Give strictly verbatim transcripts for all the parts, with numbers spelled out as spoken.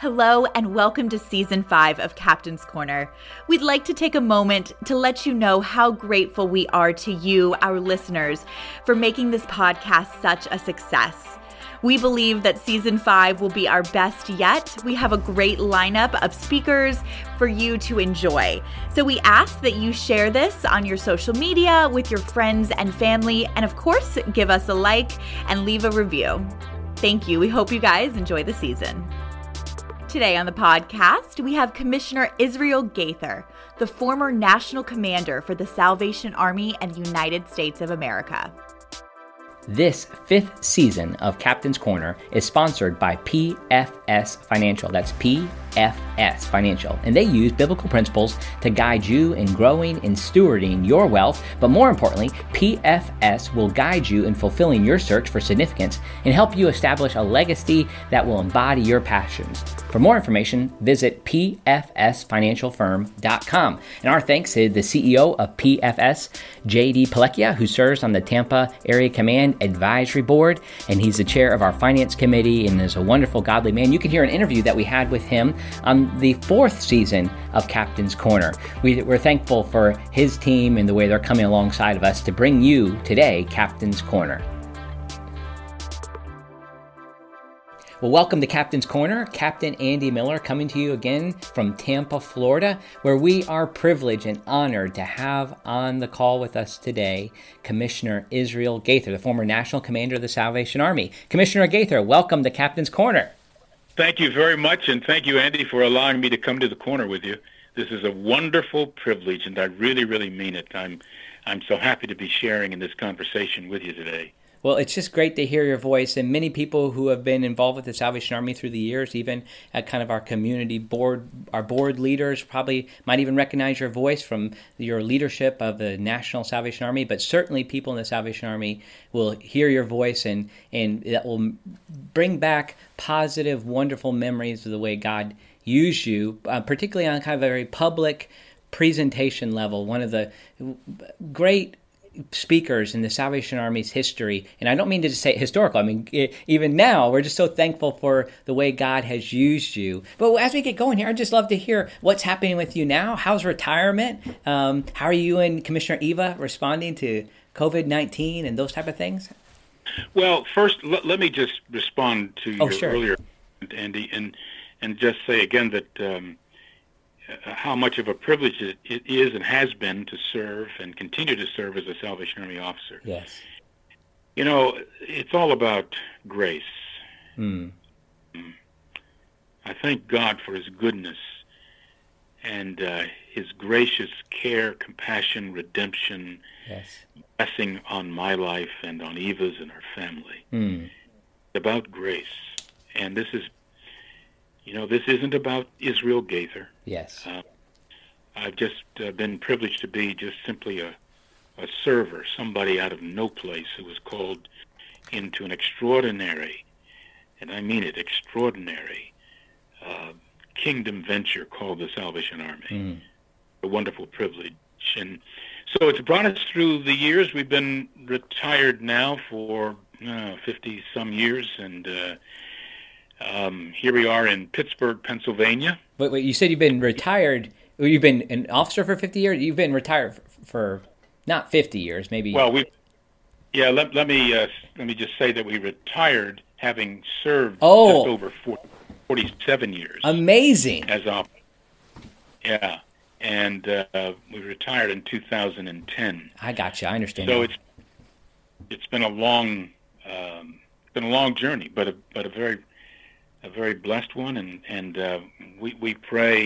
Hello and welcome to Season five of Captain's Corner. We'd like to take a moment to let you know how grateful we are to you, our listeners, for making this podcast such a success. We believe that Season five will be our best yet. We have a great lineup of speakers for you to enjoy. So we ask that you share this on your social media with your friends and family, and of course, give us a like and leave a review. Thank you. We hope you guys enjoy the season. Today on the podcast, we have Commissioner Israel Gaither, the former National Commander for the Salvation Army and United States of America. This fifth season of Captain's Corner is sponsored by P F S Financial. That's P F S Financial. And they use biblical principles to guide you in growing and stewarding your wealth. But more importantly, P F S will guide you in fulfilling your search for significance and help you establish a legacy that will embody your passions. For more information, visit P F S Financial Firm dot com. And our thanks to the C E O of P F S, J D Palekia, who serves on the Tampa Area Command Advisory Board, and he's the chair of our finance committee and is a wonderful, godly man. You can hear an interview that we had with him on the fourth season of Captain's Corner. We, we're thankful for his team and the way they're coming alongside of us to bring you today Captain's Corner. Well, welcome to Captain's Corner. Captain Andy Miller coming to you again from Tampa, Florida, where we are privileged and honored to have on the call with us today Commissioner Israel Gaither, the former National Commander of the Salvation Army. Commissioner Gaither, welcome to Captain's Corner. Thank you very much, and thank you, Andy, for allowing me to come to the corner with you. This is a wonderful privilege, and I really, really mean it. I'm, I'm so happy to be sharing in this conversation with you today. Well, it's just great to hear your voice, and many people who have been involved with the Salvation Army through the years, even at kind of our community board, our board leaders probably might even recognize your voice from your leadership of the National Salvation Army, but certainly people in the Salvation Army will hear your voice, and, and that will bring back positive, wonderful memories of the way God used you, uh, particularly on kind of a very public presentation level. One of the great speakers in the Salvation Army's history, and I don't mean to just say historical, I mean, it, even now, we're just so thankful for the way God has used you. But as we get going here, I'd just love to hear what's happening with you now. How's retirement? Um, how are you and Commissioner Eva responding to covid nineteen and those type of things? Well, first, l- let me just respond to oh, your sure. earlier, Andy, and, and just say again that um, how much of a privilege it is and has been to serve and continue to serve as a Salvation Army officer. Yes. You know, it's all about grace. Mm. I thank God for his goodness and uh, his gracious care, compassion, redemption, yes. blessing on my life and on Eva's and her family. Mm. It's about grace. And this is You know, this isn't about Israel Gaither. Yes. Uh, I've just uh, been privileged to be just simply a, a server, somebody out of no place who was called into an extraordinary, and I mean it, extraordinary, uh, kingdom venture called the Salvation Army. Mm. A wonderful privilege. And so it's brought us through the years. We've been retired now for uh, fifty-some years, and Uh, Um, here we are in Pittsburgh, Pennsylvania. Wait, wait, you said you've been retired. You've been an officer for fifty years? You've been retired for, for not fifty years, maybe. Well, we, yeah, let, let me uh, let me just say that we retired having served oh. just over forty, forty-seven years. Amazing. As officer. Yeah, and uh, we retired in two thousand ten. I got you. I understand. So that. it's it's been a long um, been a long journey, but a, but a very A very blessed one, and and uh, we we pray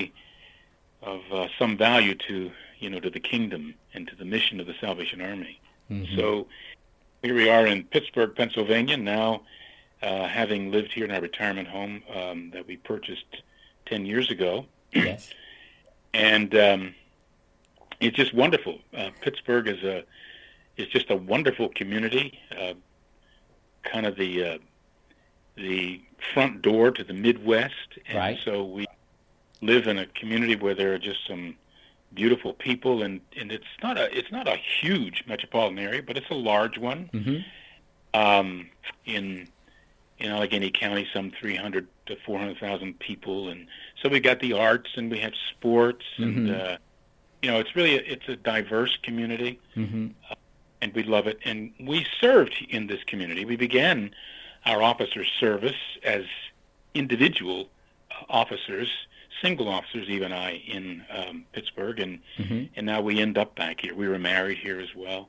of uh, some value to you know to the kingdom and to the mission of the Salvation Army. Mm-hmm. So here we are in Pittsburgh, Pennsylvania. Now, uh, having lived here in our retirement home um, that we purchased ten years ago, yes, and um, it's just wonderful. Uh, Pittsburgh is a is just a wonderful community, uh, kind of the uh, the front door to the Midwest, and right. so we live in a community where there are just some beautiful people, and, and it's not a it's not a huge metropolitan area, but it's a large one. Mm-hmm. Um, in in Allegheny County, some three hundred to four hundred thousand people. And so we got the arts and we have sports, mm-hmm. and, uh, you know, it's really, a, it's a diverse community, mm-hmm. uh, and we love it. And we served in this community. We began our officer service as individual officers, single officers, Eva and I, in um, Pittsburgh, and mm-hmm. and now we end up back here. We were married here as well,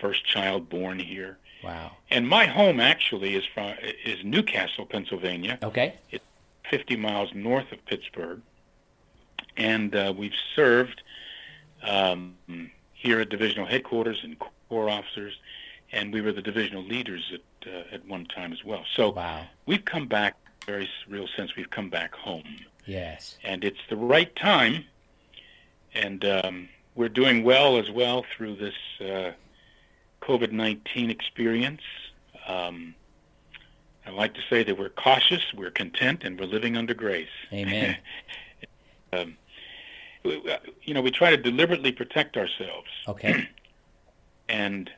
first child born here. Wow! And my home actually is from is Newcastle, Pennsylvania. Okay, it's fifty miles north of Pittsburgh, and uh, we've served um, here at divisional headquarters and corps officers, and we were the divisional leaders at uh, at one time as well. So wow. We've come back. Very real sense we've come back home. Yes. And it's the right time, and um, we're doing well as well through this uh, COVID nineteen experience. Um, I like to say that we're cautious, we're content, and we're living under grace. Amen. um, you know, we try to deliberately protect ourselves. Okay. And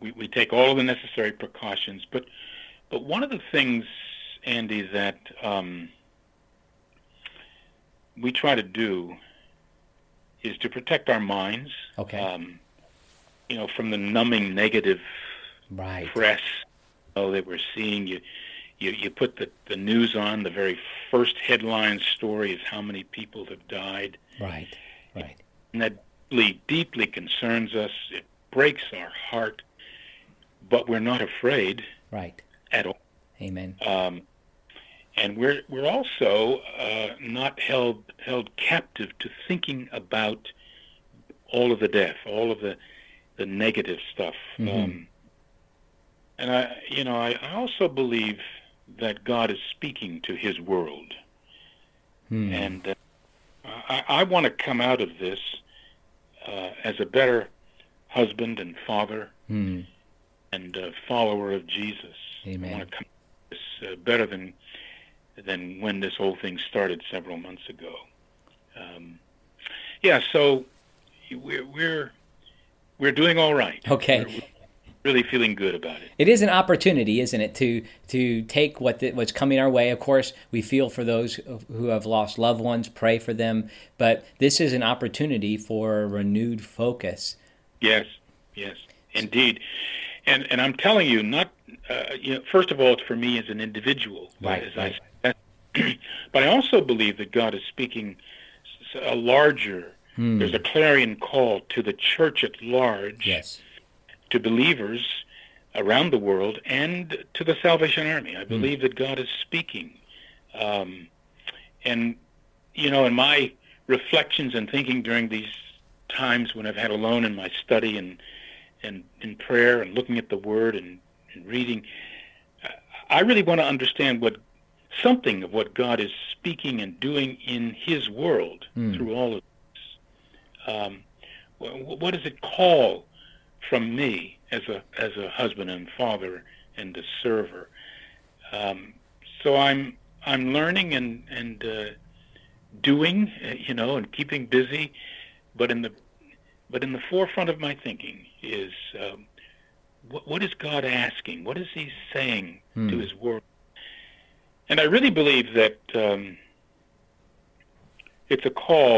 we, we take all of the necessary precautions. But, but one of the things, Andy, that um, we try to do is to protect our minds, okay. um, you know, from the numbing negative right. press you know, that we're seeing. You you, you put the, the news on, the very first headline story is how many people have died. Right, right. And that deeply, deeply concerns us. It breaks our heart, but we're not afraid right. at all. Amen. Um, and we're we're also uh, not held held captive to thinking about all of the death, all of the the negative stuff. Mm-hmm. Um, and I, you know, I, I also believe that God is speaking to His world, mm. and uh, I, I want to come out of this uh, as a better husband and father mm. and a follower of Jesus. Amen. I want to come It's uh, better than than when this whole thing started several months ago. Um, yeah, so we're we're we're doing all right. Okay, we're, we're really feeling good about it. It is an opportunity, isn't it, to to take what the, what's coming our way. Of course, we feel for those who have lost loved ones, pray for them, but this is an opportunity for a renewed focus. Yes, yes, indeed. And and I'm telling you, not uh, you know, first of all, it's for me as an individual, right, as right. I said. But I also believe that God is speaking a larger. Hmm. There's a clarion call to the church at large, yes. to believers around the world, and to the Salvation Army. I believe hmm. that God is speaking, um, and you know, in my reflections and thinking during these times when I've had alone in my study and. and in prayer and looking at the Word and, and reading, I really want to understand what something of what God is speaking and doing in His world mm. through all of this. Um, what, what does it call from me as a as a husband and father and a server? Um, so I'm I'm learning and and uh, doing, you know, and keeping busy, but in the But in the forefront of my thinking is, um, what, what is God asking? What is He saying hmm. to His world? And I really believe that um, it's a call.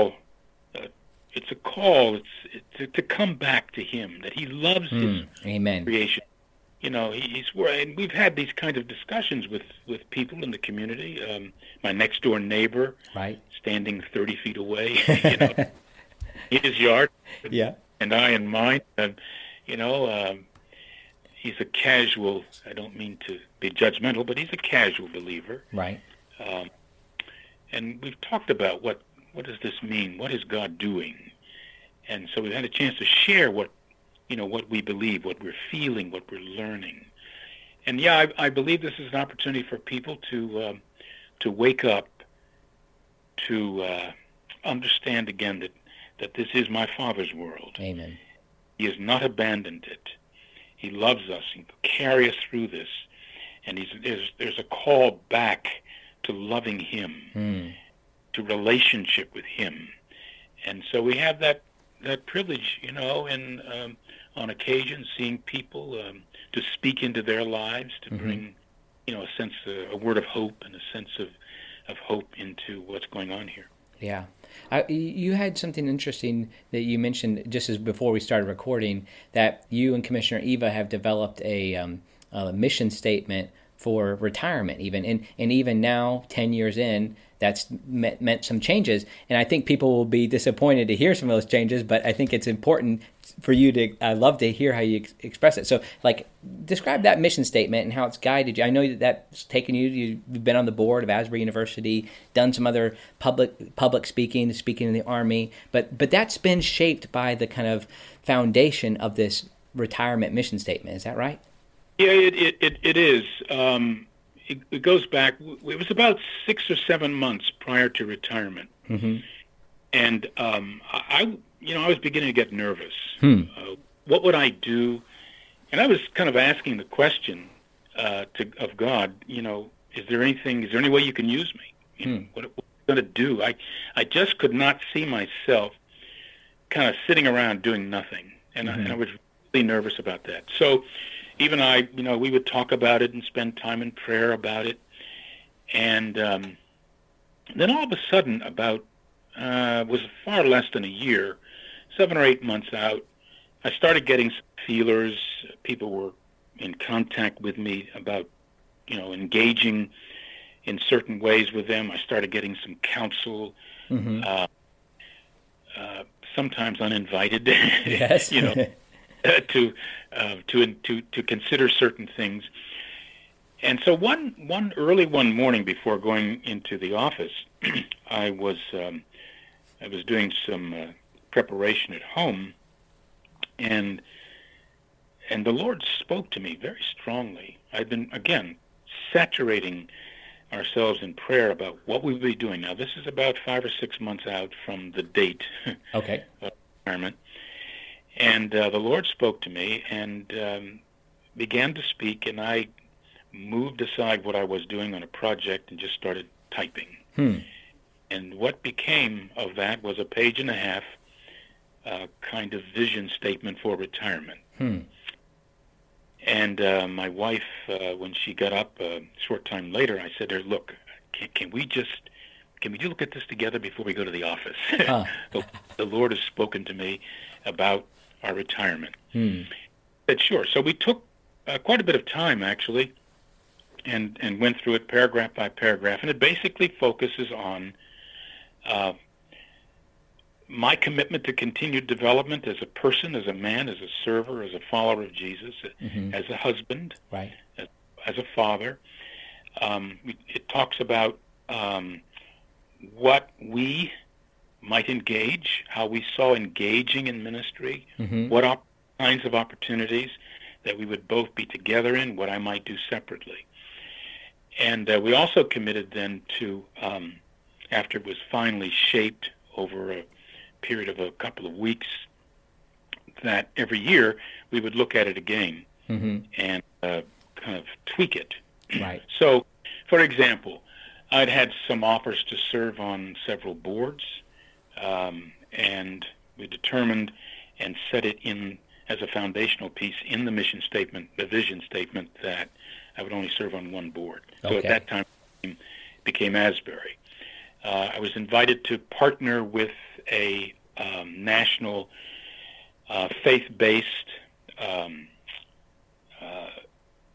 Uh, it's a call. It's, it's, it's to come back to Him. That He loves hmm. His Amen. Creation. You know, he, He's and we've had these kinds of discussions with, with people in the community. Um, my next door neighbor, right, standing thirty feet away, you know. His yard, yeah, and I in mine. Uh, you know, um, he's a casual. I don't mean to be judgmental, but he's a casual believer, right? Um, and we've talked about what what does this mean? What is God doing? And so we've had a chance to share what you know, what we believe, what we're feeling, what we're learning. And yeah, I, I believe this is an opportunity for people to um, to wake up, to uh, understand again that. that this is my Father's world. Amen. He has not abandoned it. He loves us and carry us through this. And he's, there's, there's a call back to loving Him, mm. to relationship with Him. And so we have that that privilege, you know, and um, on occasion seeing people um, to speak into their lives, to mm-hmm. bring you know, a sense, a, a word of hope and a sense of, of hope into what's going on here. Yeah. I, you had something interesting that you mentioned just as before we started recording, that you and Commissioner Eva have developed a, um, a mission statement for retirement even. And, and even now, ten years in, that's meant, meant some changes. And I think people will be disappointed to hear some of those changes, but I think it's important for you to, I love to hear how you ex- express it. So like, describe that mission statement and how it's guided you. I know that that's taken you, you've been on the board of Asbury University, done some other public public speaking, speaking in the Army, but but that's been shaped by the kind of foundation of this retirement mission statement. Is that right? Yeah, it it, it, it is. Um, it, it goes back, it was about six or seven months prior to retirement. Mm-hmm. And um, I, I you know, I was beginning to get nervous. Hmm. Uh, what would I do? And I was kind of asking the question uh, to, of God, you know, is there anything, is there any way you can use me? You hmm. know, what, what am I going to do? I, I just could not see myself kind of sitting around doing nothing. And, mm-hmm. I, and I was really nervous about that. So even I, you know, we would talk about it and spend time in prayer about it. And um, then all of a sudden, about, uh, was far less than a year, seven or eight months out, I started getting some feelers. People were in contact with me about, you know, engaging in certain ways with them. I started getting some counsel, mm-hmm. uh, uh, sometimes uninvited, yes. you know, uh, to uh, to to to consider certain things. And so one one early one morning before going into the office, I was um, I was doing some uh, preparation at home. And and the Lord spoke to me very strongly. I've been, again, saturating ourselves in prayer about what we would be doing. Now, this is about five or six months out from the date okay. of retirement. And uh, the Lord spoke to me and um, began to speak, and I moved aside what I was doing on a project and just started typing. Hmm. And what became of that was a page and a half Uh, kind of vision statement for retirement. Hmm. And uh, my wife, uh, when she got up a uh, short time later, I said to her, look, can, can we just, can we look at this together before we go to the office? Huh. the, the Lord has spoken to me about our retirement. Hmm. I said, sure. So we took uh, quite a bit of time, actually, and, and went through it paragraph by paragraph, and it basically focuses on uh, my commitment to continued development as a person, as a man, as a server, as a follower of Jesus, mm-hmm. as a husband, right. as, as a father. Um, it talks about um, what we might engage, how we saw engaging in ministry, mm-hmm. what op- kinds of opportunities that we would both be together in, what I might do separately. And uh, we also committed then to, um, after it was finally shaped over a period of a couple of weeks, that every year we would look at it again mm-hmm. and uh, kind of tweak it. Right. So, for example, I'd had some offers to serve on several boards, um, and we determined and set it in as a foundational piece in the mission statement, the vision statement, that I would only serve on one board. Okay. So at that time, it became Asbury. Uh, I was invited to partner with a um, national uh, faith-based um, uh,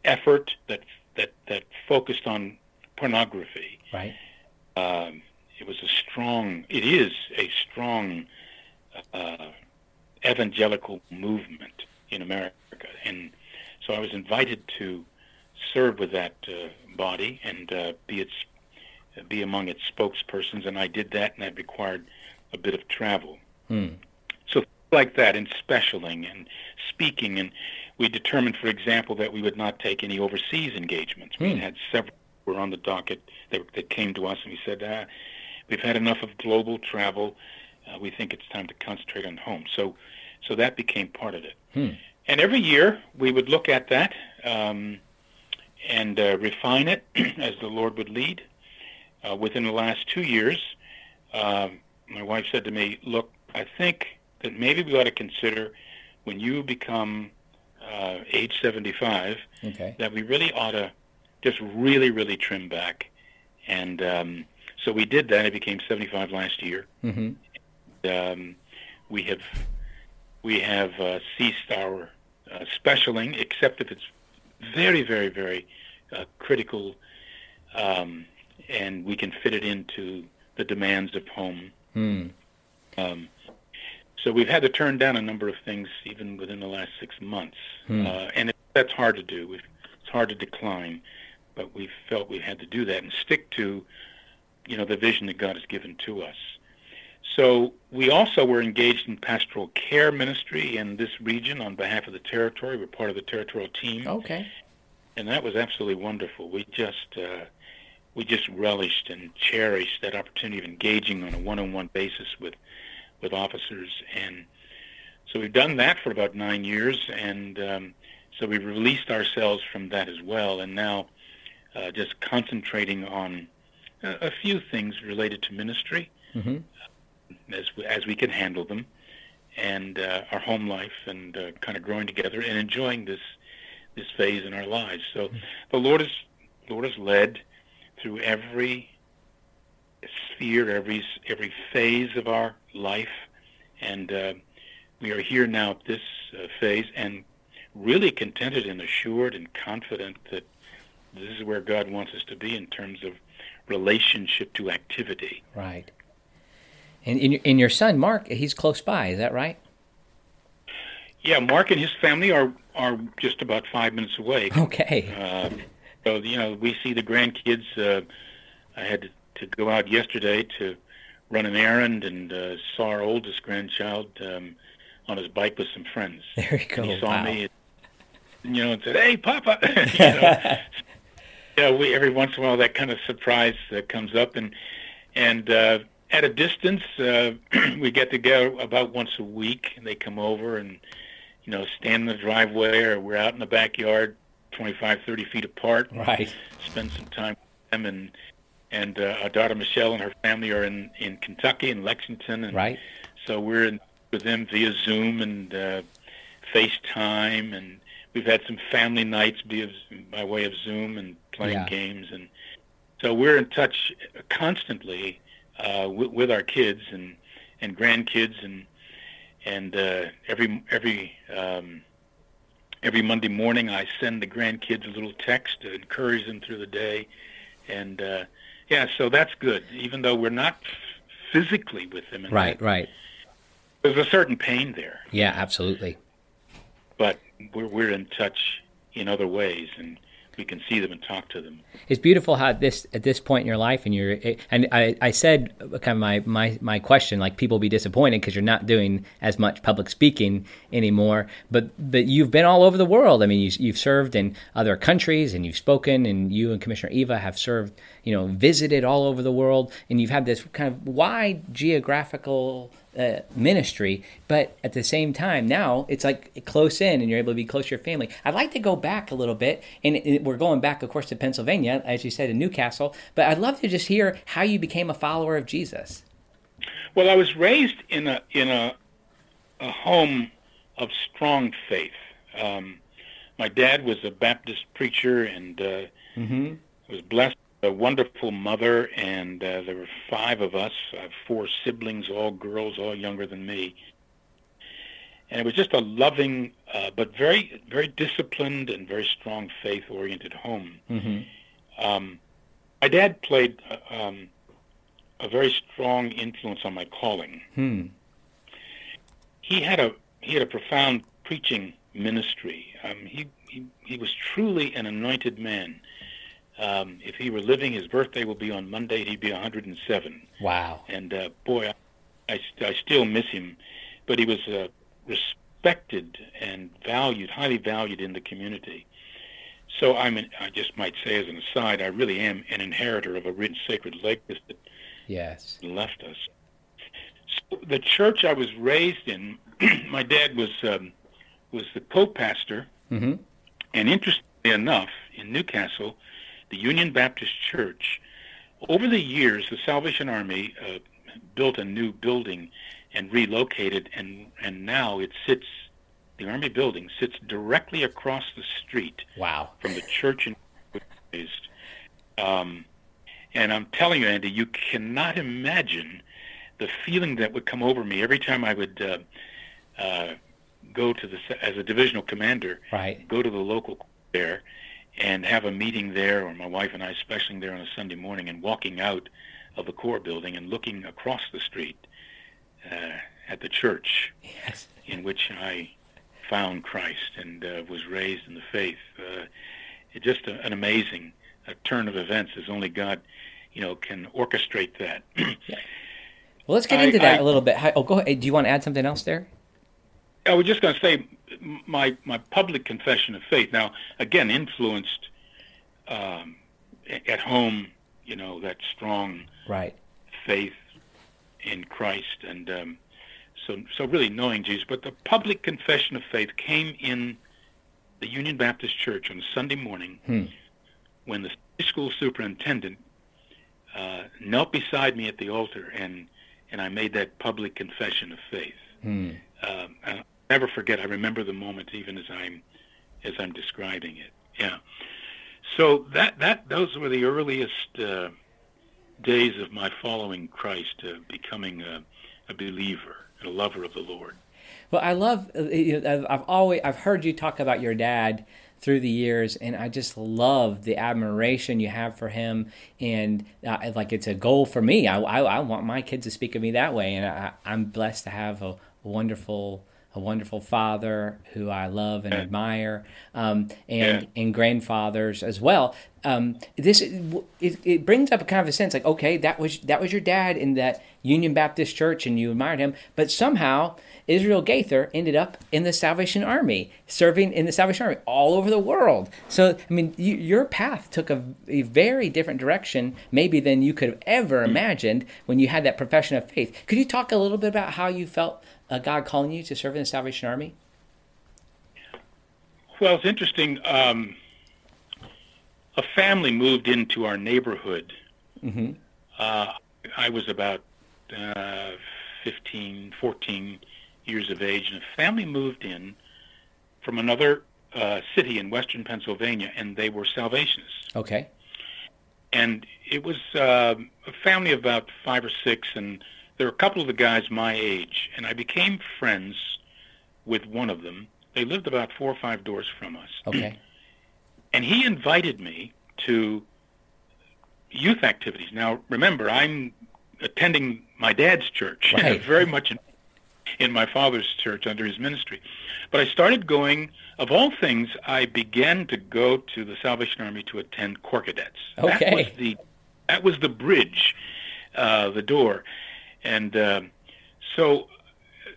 effort that that that focused on pornography. Right. Um, it was a strong. It is a strong uh, evangelical movement in America, and so I was invited to serve with that uh, body and uh, be its be among its spokespersons, and I did that, and that required a bit of travel. Hmm. So things like that, and specialing and speaking, and we determined, for example, that we would not take any overseas engagements. Hmm. We had several that were on the docket that, that came to us, and we said, ah, we've had enough of global travel. Uh, we think it's time to concentrate on home. So so that became part of it. Hmm. And every year we would look at that um, and uh, refine it as the Lord would lead. Uh, within the last two years, uh, my wife said to me, look, I think that maybe we ought to consider when you become uh, age seventy-five, okay. that we really ought to just really, really trimmed back. And um, so we did that. It became seventy-five last year. Mm-hmm. And, um, we have we have uh, ceased our uh, specialing, except if it's very, very, very uh, critical, um, and we can fit it into the demands of home. Mm. Um, so we've had to turn down a number of things even within the last six months, mm. uh, and it, that's hard to do. We've, it's hard to decline, but we felt we had to do that and stick to, you know, the vision that God has given to us. So we also were engaged in pastoral care ministry in this region on behalf of the territory. We're part of the territorial team. Okay. And that was absolutely wonderful. We just uh, we just relished and cherished that opportunity of engaging on a one-on-one basis with with officers. And so we've done that for about nine years. And um, so we released ourselves from that as well. And now uh, just concentrating on a, a few things related to ministry. Mm-hmm. As we, as we can handle them, and uh, our home life, and uh, kind of growing together and enjoying this this phase in our lives. So mm-hmm. the Lord is Lord has led through every sphere, every every phase of our life, and uh, we are here now at this uh, phase, and really contented and assured and confident that this is where God wants us to be in terms of relationship to activity. Right. And in your son, Mark, he's close by, is that right? Yeah, Mark and his family are, are just about five minutes away. Okay. Uh, so, you know, we see the grandkids. Uh, I had to, to go out yesterday to run an errand, and uh, saw our oldest grandchild um, on his bike with some friends. There you go. He saw wow. me, and, you know, and said, "Hey, Papa." You know? Yeah, we, every once in a while that kind of surprise uh, comes up, and and. Uh, At a distance, uh, we get together about once a week, and they come over and, you know, stand in the driveway, or we're out in the backyard twenty-five, thirty feet apart. Right. Spend some time with them, and and uh, our daughter Michelle and her family are in, in Kentucky, in Lexington. And right. So we're in with them via Zoom and uh, FaceTime, and we've had some family nights via, by way of Zoom, and playing yeah. games. And so we're in touch constantly Uh, w- with our kids and, and grandkids, and and uh, every every um, every Monday morning I send the grandkids a little text to encourage them through the day, and uh, yeah, so that's good. Even though we're not f- physically with them, right, that, right. There's a certain pain there. Yeah, absolutely. But we're we're in touch in other ways, and we can see them and talk to them. It's beautiful how this at this point in your life, and you're and I, I said kind of my, my, my question, like, people be disappointed because you're not doing as much public speaking anymore, but but you've been all over the world. I mean, you, you've served in other countries, and you've spoken, and you and Commissioner Eva have served, you know, visited all over the world, and you've had this kind of wide geographical Uh, ministry, but at the same time now it's like close in, and you're able to be close to your family. I'd like to go back a little bit, and, and we're going back, of course, to Pennsylvania, as you said, in Newcastle, but I'd love to just hear how you became a follower of Jesus. Well, I was raised in a in a, a home of strong faith. Um, my dad was a Baptist preacher, and uh, mm-hmm. was blessed a wonderful mother, and uh, there were five of us. I have four siblings, all girls, all younger than me. And it was just a loving, uh, but very, very disciplined and very strong faith-oriented home. Mm-hmm. Um, my dad played uh, um, a very strong influence on my calling. Hmm. He had a he had a profound preaching ministry. Um, he, he he was truly an anointed man. Um, if he were living, his birthday will be on Monday. He'd be one hundred seven. Wow! And uh, boy, I, I, I still miss him. But he was uh, respected and valued, highly valued in the community. So I'm, an, I just might say as an aside, I really am an inheritor of a rich, sacred legacy that yes. left us. So the church I was raised in, my dad was um, was the co-pastor, mm-hmm. and interestingly enough, in Newcastle, the Union Baptist Church. Over the years, the Salvation Army uh, built a new building and relocated, and and now it sits, the Army building sits directly across the street wow. from the church in raised. Um, and I'm telling you, Andy, you cannot imagine the feeling that would come over me every time I would uh, uh, go to the, as a divisional commander, right. go to the local there and have a meeting there, or my wife and I specialing there on a Sunday morning, and walking out of the Corps building and looking across the street uh, at the church yes. in which I found Christ and uh, was raised in the faith. Uh, it just a, an amazing uh, turn of events, as only God, you know, can orchestrate that. yeah. Well, let's get into I, that I, a little bit. How, oh, go ahead. Do you want to add something else there? I was just going to say my my public confession of faith. Now, again, influenced um, at home, you know, that strong right. faith in Christ, and um, so so really knowing Jesus. But the public confession of faith came in the Union Baptist Church on Sunday morning hmm. when the school superintendent uh, knelt beside me at the altar, and and I made that public confession of faith. Hmm. Um, I'll never forget. I remember the moment, even as I'm, as I'm describing it. Yeah. So that that those were the earliest uh, days of my following Christ, uh, becoming a, a believer and a lover of the Lord. Well, I love. You know, I've always I've heard you talk about your dad through the years, and I just love the admiration you have for him, and uh, like it's a goal for me. I, I I want my kids to speak of me that way, and I, I'm blessed to have a. wonderful a wonderful father who I love and admire, um, and yeah. and grandfathers as well. Um, this it, it brings up a kind of a sense like, okay, that was that was your dad in that Union Baptist Church, and you admired him, but somehow Israel Gaither ended up in the Salvation Army, serving in the Salvation Army all over the world. So I mean, you, your path took a, a very different direction, maybe than you could have ever mm-hmm. imagined when you had that profession of faith. Could you talk a little bit about how you felt? Uh, God calling you to serve in the Salvation Army? Well, it's interesting. Um, a family moved into our neighborhood. Mm-hmm. Uh, I was about uh, fifteen, fourteen years of age, and a family moved in from another uh, city in western Pennsylvania, and they were Salvationists. Okay. And it was uh, a family of about five or six, and there were a couple of the guys my age, and I became friends with one of them. They lived about four or five doors from us. Okay. And he invited me to youth activities. Now, remember, I'm attending my dad's church, right. very much in, in my father's church under his ministry. But I started going, of all things, I began to go to the Salvation Army to attend Corps Cadets. Okay. That was the, that was the bridge, uh, the door. And uh, so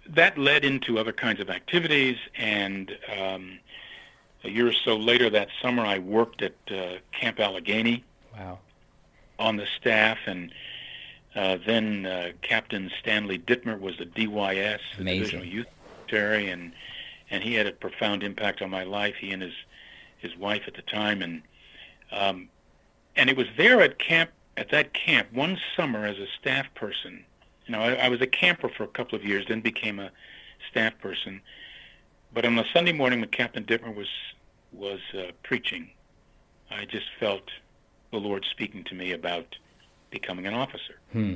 that led into other kinds of activities, and um, a year or so later that summer I worked at uh, Camp Allegheny wow. on the staff, and uh, then uh, Captain Stanley Dittmer was the D Y S, the Amazing. Divisional Youth Secretary, and, and he had a profound impact on my life, he and his, his wife at the time. And um, and it was there at camp at that camp one summer as a staff person. You know, I, I was a camper for a couple of years, then became a staff person. But on a Sunday morning when Captain Dittmer was was uh, preaching, I just felt the Lord speaking to me about becoming an officer. Hmm.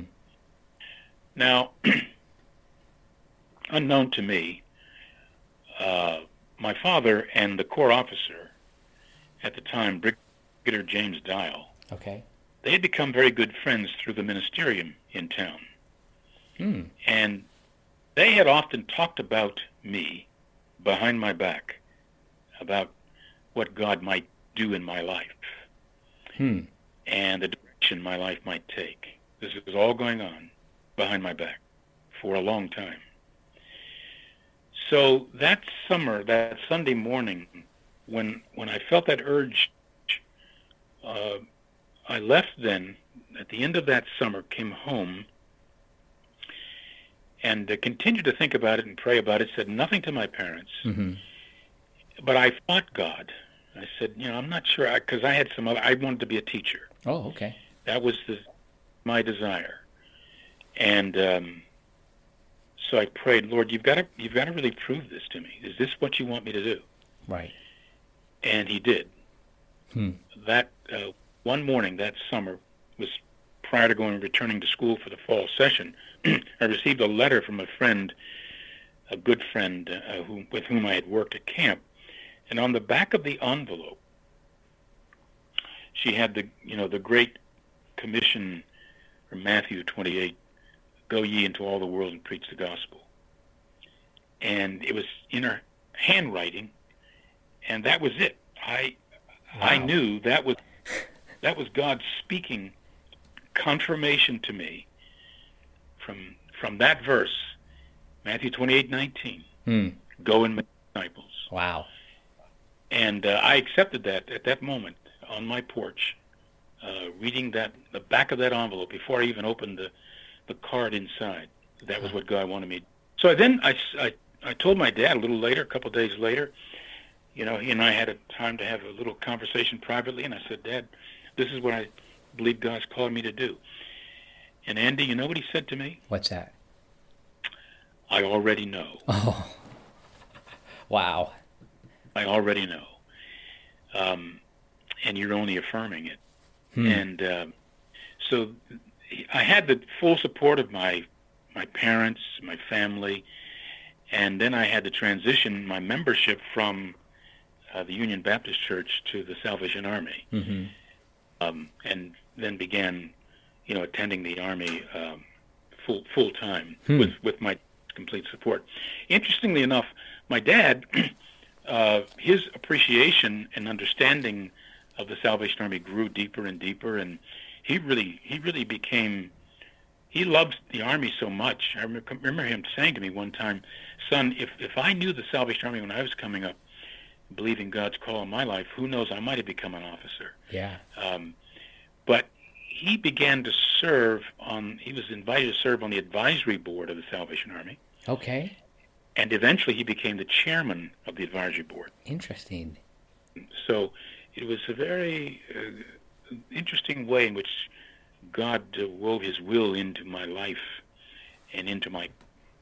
Now, unknown to me, uh, my father and the Corps officer at the time, Brigadier James Dial, okay. they had become very good friends through the ministerium in town. Hmm. And they had often talked about me behind my back, about what God might do in my life hmm. and the direction my life might take. This was all going on behind my back for a long time. So that summer, that Sunday morning, when when I felt that urge, uh, I left then. At the end of that summer, came home, and uh, continued to think about it and pray about it, said nothing to my parents. Mm-hmm. But I fought God. I said, you know, I'm not sure, because I, I had some other, I wanted to be a teacher. Oh, okay. That was the, my desire. And um, so I prayed, Lord, you've got to you've got to really prove this to me. Is this what you want me to do? Right. And he did. Hmm. That uh, one morning that summer was prior to going returning to school for the fall session. I received a letter from a friend, a good friend uh, who, with whom I had worked at camp, and on the back of the envelope, she had the you know the Great Commission from Matthew twenty-eight, "Go ye into all the world and preach the gospel." And it was in her handwriting, and that was it. I wow. I knew that was that was God speaking confirmation to me from from that verse, Matthew twenty-eight nineteen. Hmm. Go and make disciples. Wow. And uh, I accepted that at that moment on my porch, uh, reading that the back of that envelope before I even opened the, the card inside. That was what God wanted me to. So then I, I, I told my dad a little later, a couple of days later, you know, he and I had a time to have a little conversation privately, and I said, "Dad, this is what I believe God's called me to do." And Andy, you know what he said to me? What's that? "I already know." Oh, wow. I already know. Um, and you're only affirming it. Hmm. And uh, so I had the full support of my my parents, my family, and then I had to transition my membership from uh, the Union Baptist Church to the Salvation Army. Mm-hmm. Um, and then began, you know, attending the Army um, full full time hmm. with, with my complete support. Interestingly enough, my dad, uh, his appreciation and understanding of the Salvation Army grew deeper and deeper, and he really he really became. He loves the Army so much. I remember him saying to me one time, "Son, if, if I knew the Salvation Army when I was coming up, believing God's call in my life, who knows, I might have become an officer." Yeah. Um, but he began to serve on, he was invited to serve on the advisory board of the Salvation Army. Okay. And eventually he became the chairman of the advisory board. Interesting. So it was a very uh, interesting way in which God uh, wove his will into my life and into my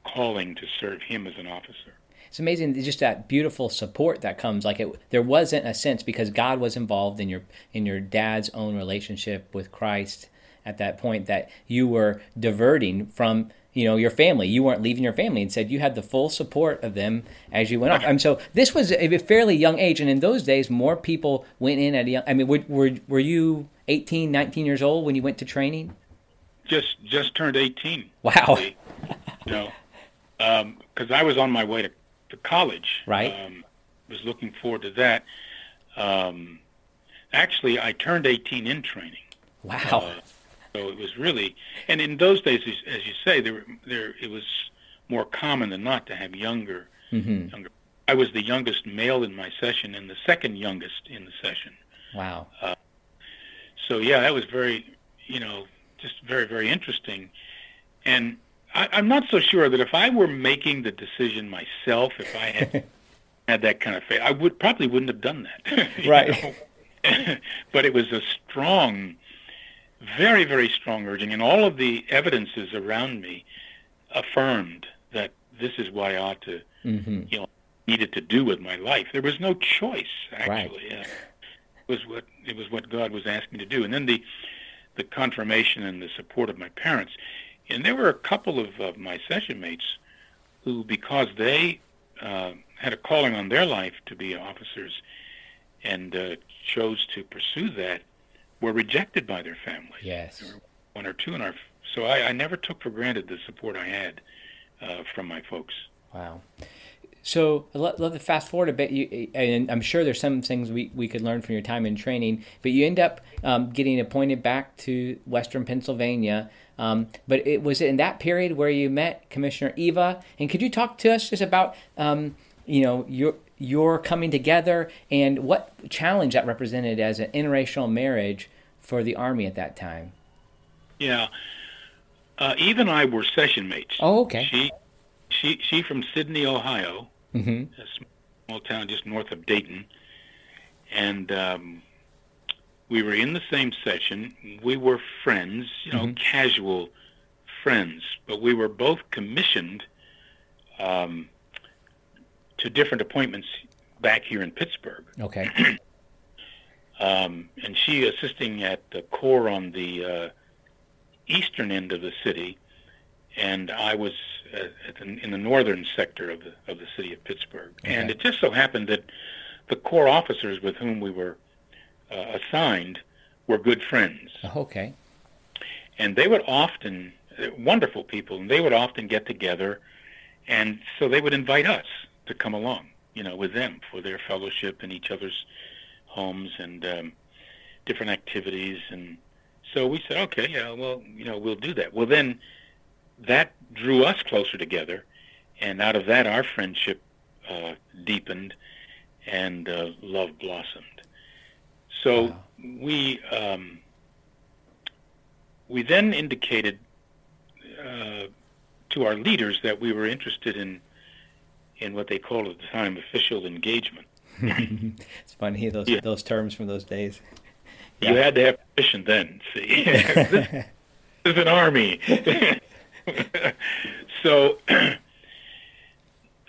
calling to serve him as an officer. It's amazing, just that beautiful support that comes. Like it, there wasn't a sense, because God was involved in your in your dad's own relationship with Christ at that point, that you were diverting from, you know, your family. You weren't leaving your family. Instead, you had the full support of them as you went off. I mean, so this was a fairly young age, and in those days, more people went in at a young... I mean, were were, were you eighteen, nineteen years old when you went to training? Just just turned eighteen. Wow. You know, because um, I was on my way to, to college. Right. Um, was looking forward to that. Um, actually, I turned eighteen in training. Wow. Uh, so it was really, and in those days, as you say, there there it was more common than not to have younger. Mm-hmm. younger. I was the youngest male in my session and the second youngest in the session. Wow. Uh, So, yeah, that was very, you know, just very, very interesting. And I, I'm not so sure that if I were making the decision myself, if I had had that kind of faith, I would probably wouldn't have done that. Right. But it was a strong, very, very strong urging. And all of the evidences around me affirmed that this is what I ought to, mm-hmm. you know, needed to do with my life. There was no choice, actually. Right. Yeah. was what it was what God was asking me to do. And then the the confirmation and the support of my parents. And there were a couple of, of my session mates who, because they uh, had a calling on their life to be officers and uh, chose to pursue that, were rejected by their families. Yes. There were one or two in our... So I, I never took for granted the support I had uh, from my folks. Wow. So let, let us fast forward a bit, you, and I'm sure there's some things we, we could learn from your time in training, but you end up um, getting appointed back to Western Pennsylvania. Um, but it was in that period where you met Commissioner Eva, and could you talk to us just about um, you know your your coming together and what challenge that represented as an interracial marriage for the Army at that time? Yeah, uh, Eva and I were session mates. Oh, okay. She she she from Sydney, Ohio. Mm-hmm. A small town just north of Dayton, and um, we were in the same session. We were friends, you know, mm-hmm. casual friends, but we were both commissioned um, to different appointments back here in Pittsburgh. Okay. um, and she assisting at the Corps on the uh, eastern end of the city, and I was at, at the, in the northern sector of the, of the city of Pittsburgh. Okay. And it just so happened that the Corps officers with whom we were uh, assigned were good friends. Okay. And they would often, wonderful people, and they would often get together, and so they would invite us to come along, you know, with them for their fellowship in each other's homes and um, different activities. And so we said, okay, yeah, well, you know, we'll do that. Well, then that drew us closer together, and out of that our friendship uh, deepened and uh, love blossomed. So wow. we um, we then indicated uh, to our leaders that we were interested in in what they called at the time official engagement. It's funny those yeah. those terms from those days. You yeah. had to have permission then. See, this is an army. So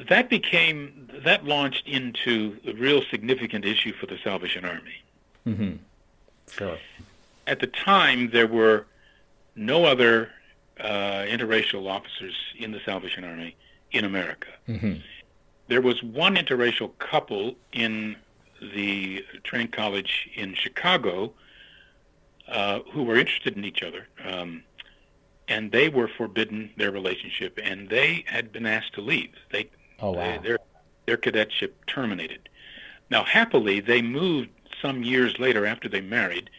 that became that launched into a real significant issue for the Salvation Army. Mm-hmm. Sure. At the time, there were no other uh, interracial officers in the Salvation Army in America. Mm-hmm. There was one interracial couple in the Trent College in Chicago uh, who were interested in each other, um, and they were forbidden their relationship, and they had been asked to leave. They, oh, wow. they, their, their cadetship terminated. Now, happily, they moved some years later after they married.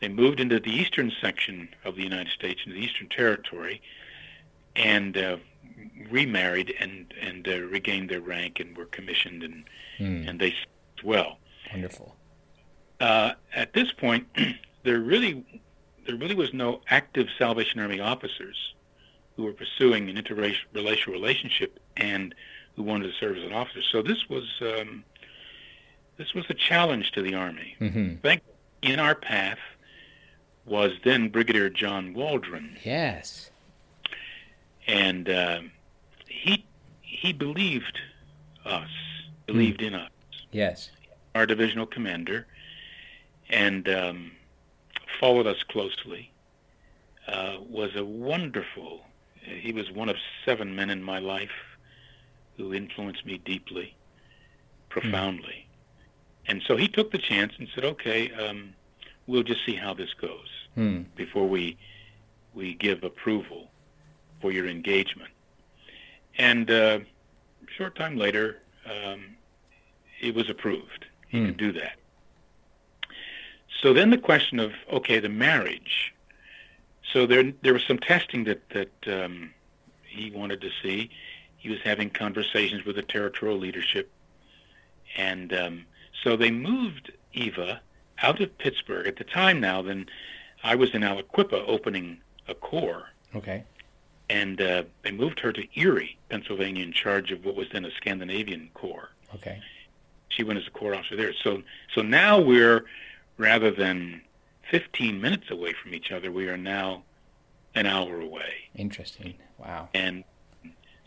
They moved into the eastern section of the United States, into the Eastern Territory, and uh, remarried and and uh, regained their rank and were commissioned, and mm. and they served well. Wonderful. Uh, at this point, there really there really was no active Salvation Army officers who were pursuing an interracial relationship and who wanted to serve as an officer. So this was. Um, This was a challenge to the Army. Mm-hmm. Thank, in our path was then Brigadier John Waldron. Yes. And uh, he he believed us, believed mm. in us. Yes. Our divisional commander, and um, followed us closely, uh, was a wonderful, he was one of seven men in my life who influenced me deeply, profoundly. Mm. And so he took the chance and said, okay, um, we'll just see how this goes hmm. before we we give approval for your engagement. And uh, a short time later, um, it was approved. He hmm. could do that. So then the question of, okay, the marriage. So there there was some testing that, that um, he wanted to see. He was having conversations with the territorial leadership, and... Um, So they moved Eva out of Pittsburgh. At the time now, then I was in Aliquippa opening a corps. Okay. And uh, they moved her to Erie, Pennsylvania, in charge of what was then a Scandinavian corps. Okay. She went as a corps officer there. So so now we're, rather than fifteen minutes away from each other, we are now an hour away. Interesting. Wow. And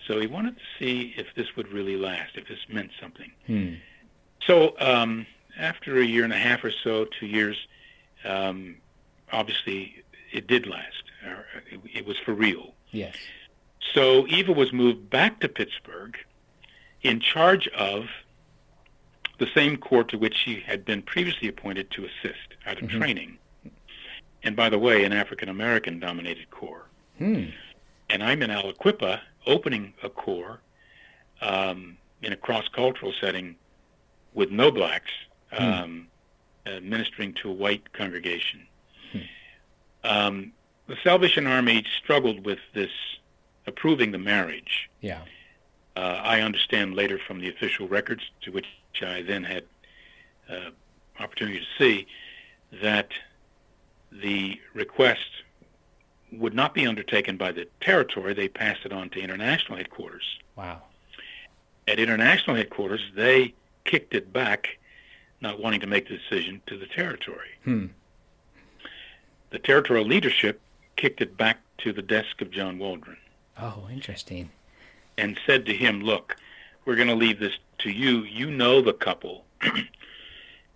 so he wanted to see if this would really last, if this meant something. Hmm. So um, after a year and a half or so, two years, um, obviously it did last. It, it was for real. Yes. So Eva was moved back to Pittsburgh in charge of the same corps to which she had been previously appointed to assist out of mm-hmm. training. And by the way, an African-American dominated corps. Hmm. And I'm in Aliquippa opening a corps um, in a cross-cultural setting with no blacks, um, hmm. uh, ministering to a white congregation. Hmm. Um, the Salvation Army struggled with this, approving the marriage. Yeah, uh, I understand later from the official records, to which I then had uh, opportunity to see, that the request would not be undertaken by the territory. They passed it on to international headquarters. Wow. At international headquarters, they kicked it back, not wanting to make the decision, to the territory. Hmm. The territorial leadership kicked it back to the desk of John Waldron. Oh, interesting. And said to him, look, we're going to leave this to you. You know the couple.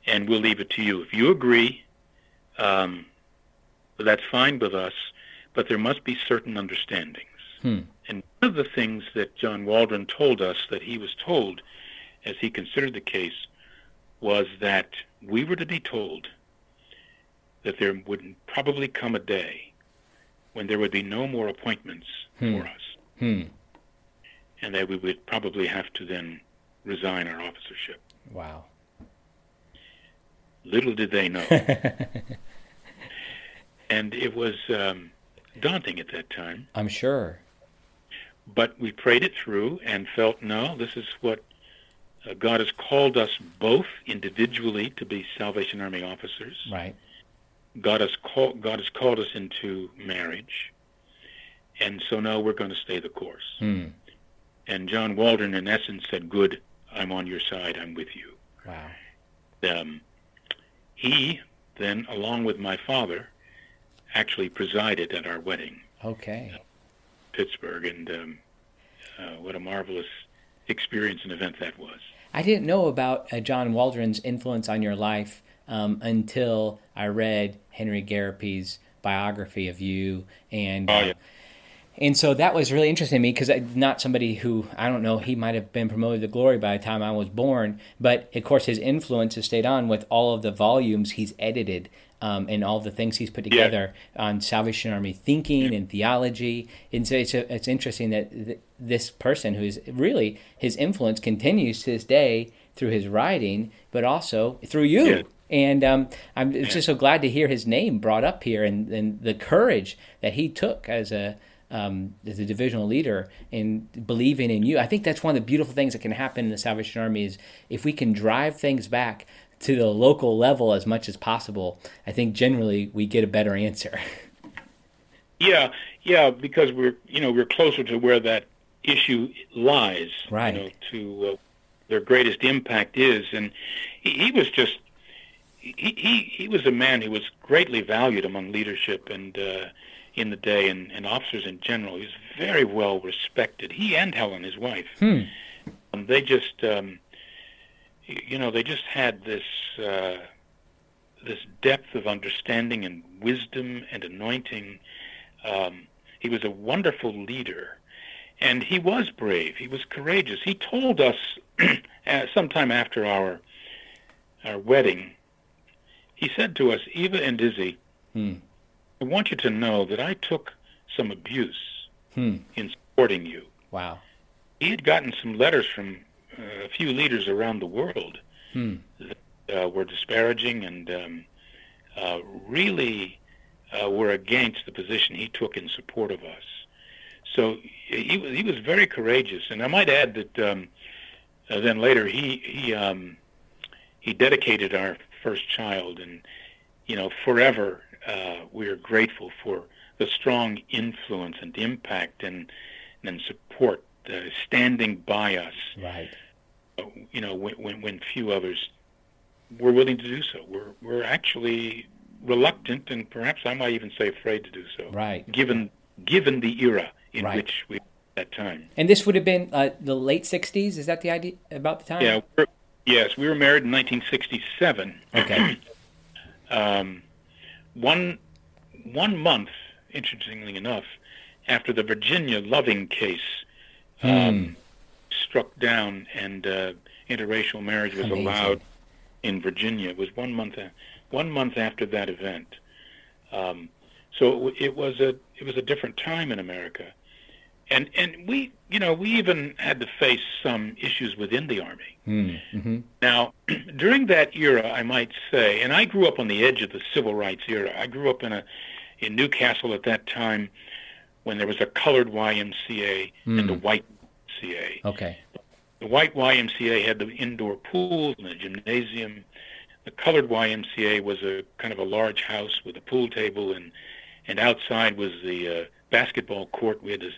and we'll leave it to you. If you agree, um, that's fine with us, but there must be certain understandings. Hmm. And one of the things that John Waldron told us that he was told as he considered the case was that we were to be told that there would probably come a day when there would be no more appointments hmm. for us. Hmm. And that we would probably have to then resign our officership. Wow. Little did they know. And it was um, daunting at that time. I'm sure. But we prayed it through and felt, no, this is what uh, God has called us both individually to be Salvation Army officers. Right. God has, call- God has called us into marriage. And so now we're going to stay the course. Hmm. And John Waldron, in essence, said, good, I'm on your side, I'm with you. Wow. Um, he then, along with my father, actually presided at our wedding. Okay. Pittsburgh, and um, uh, what a marvelous experience and event that was. I didn't know about uh, John Waldron's influence on your life um, until I read Henry Garape's biography of you, and... Oh, yeah. And so that was really interesting to me because not somebody who, I don't know, he might have been promoted to glory by the time I was born. But, of course, his influence has stayed on with all of the volumes he's edited um, and all the things he's put together yeah. on Salvation Army thinking yeah. and theology. And so it's, a, it's interesting that th- this person who is really, his influence continues to this day through his writing, but also through you. Yeah. And um, I'm yeah. just so glad to hear his name brought up here and, and the courage that he took as a... Um, as a divisional leader and believing in you. I think that's one of the beautiful things that can happen in the Salvation Army is if we can drive things back to the local level as much as possible, I think generally we get a better answer. Yeah, yeah, because we're you know we're closer to where that issue lies, right? You know, to uh, their greatest impact is, and he, he was just he, he he was a man who was greatly valued among leadership and. Uh, in the day, and, and officers in general. He was very well respected. He and Helen, his wife, hmm. um, they just, um, you know, they just had this uh, this depth of understanding and wisdom and anointing. Um, he was a wonderful leader, and he was brave. He was courageous. He told us sometime after our our wedding, he said to us, Eva and Izzy, hmm. I want you to know that I took some abuse hmm. in supporting you. Wow. He had gotten some letters from uh, a few leaders around the world hmm. that uh, were disparaging and um, uh, really uh, were against the position he took in support of us. So he was he was very courageous, and I might add that um, uh, then later he he um, he dedicated our first child, and you know forever. Uh, we are grateful for the strong influence and impact and and support, uh, standing by us. Right. Uh, you know, when, when when few others were willing to do so, we're we're actually reluctant, and perhaps I might even say afraid to do so. Right. Given given the era in right. which we were at that time. And this would have been uh, the late sixties. Is that the idea about the time? Yeah. We're, yes, we were married in nineteen sixty-seven. Okay. um. One one month, interestingly enough, after the Virginia Loving case um, mm. struck down and uh, interracial marriage was Amazing. allowed in Virginia, it was one month one month after that event. Um, so it, it was a it was a different time in America, and and we you know we even had to face some issues within the Army. Mm. Mm-hmm. Now, during that era, I might say, and I grew up on the edge of the civil rights era. I grew up in a in Newcastle at that time when there was a colored Y M C A mm. and a white Y M C A. Okay. The white Y M C A had the indoor pool and the gymnasium. The colored Y M C A was a kind of a large house with a pool table, and and outside was the uh, basketball court. We had this.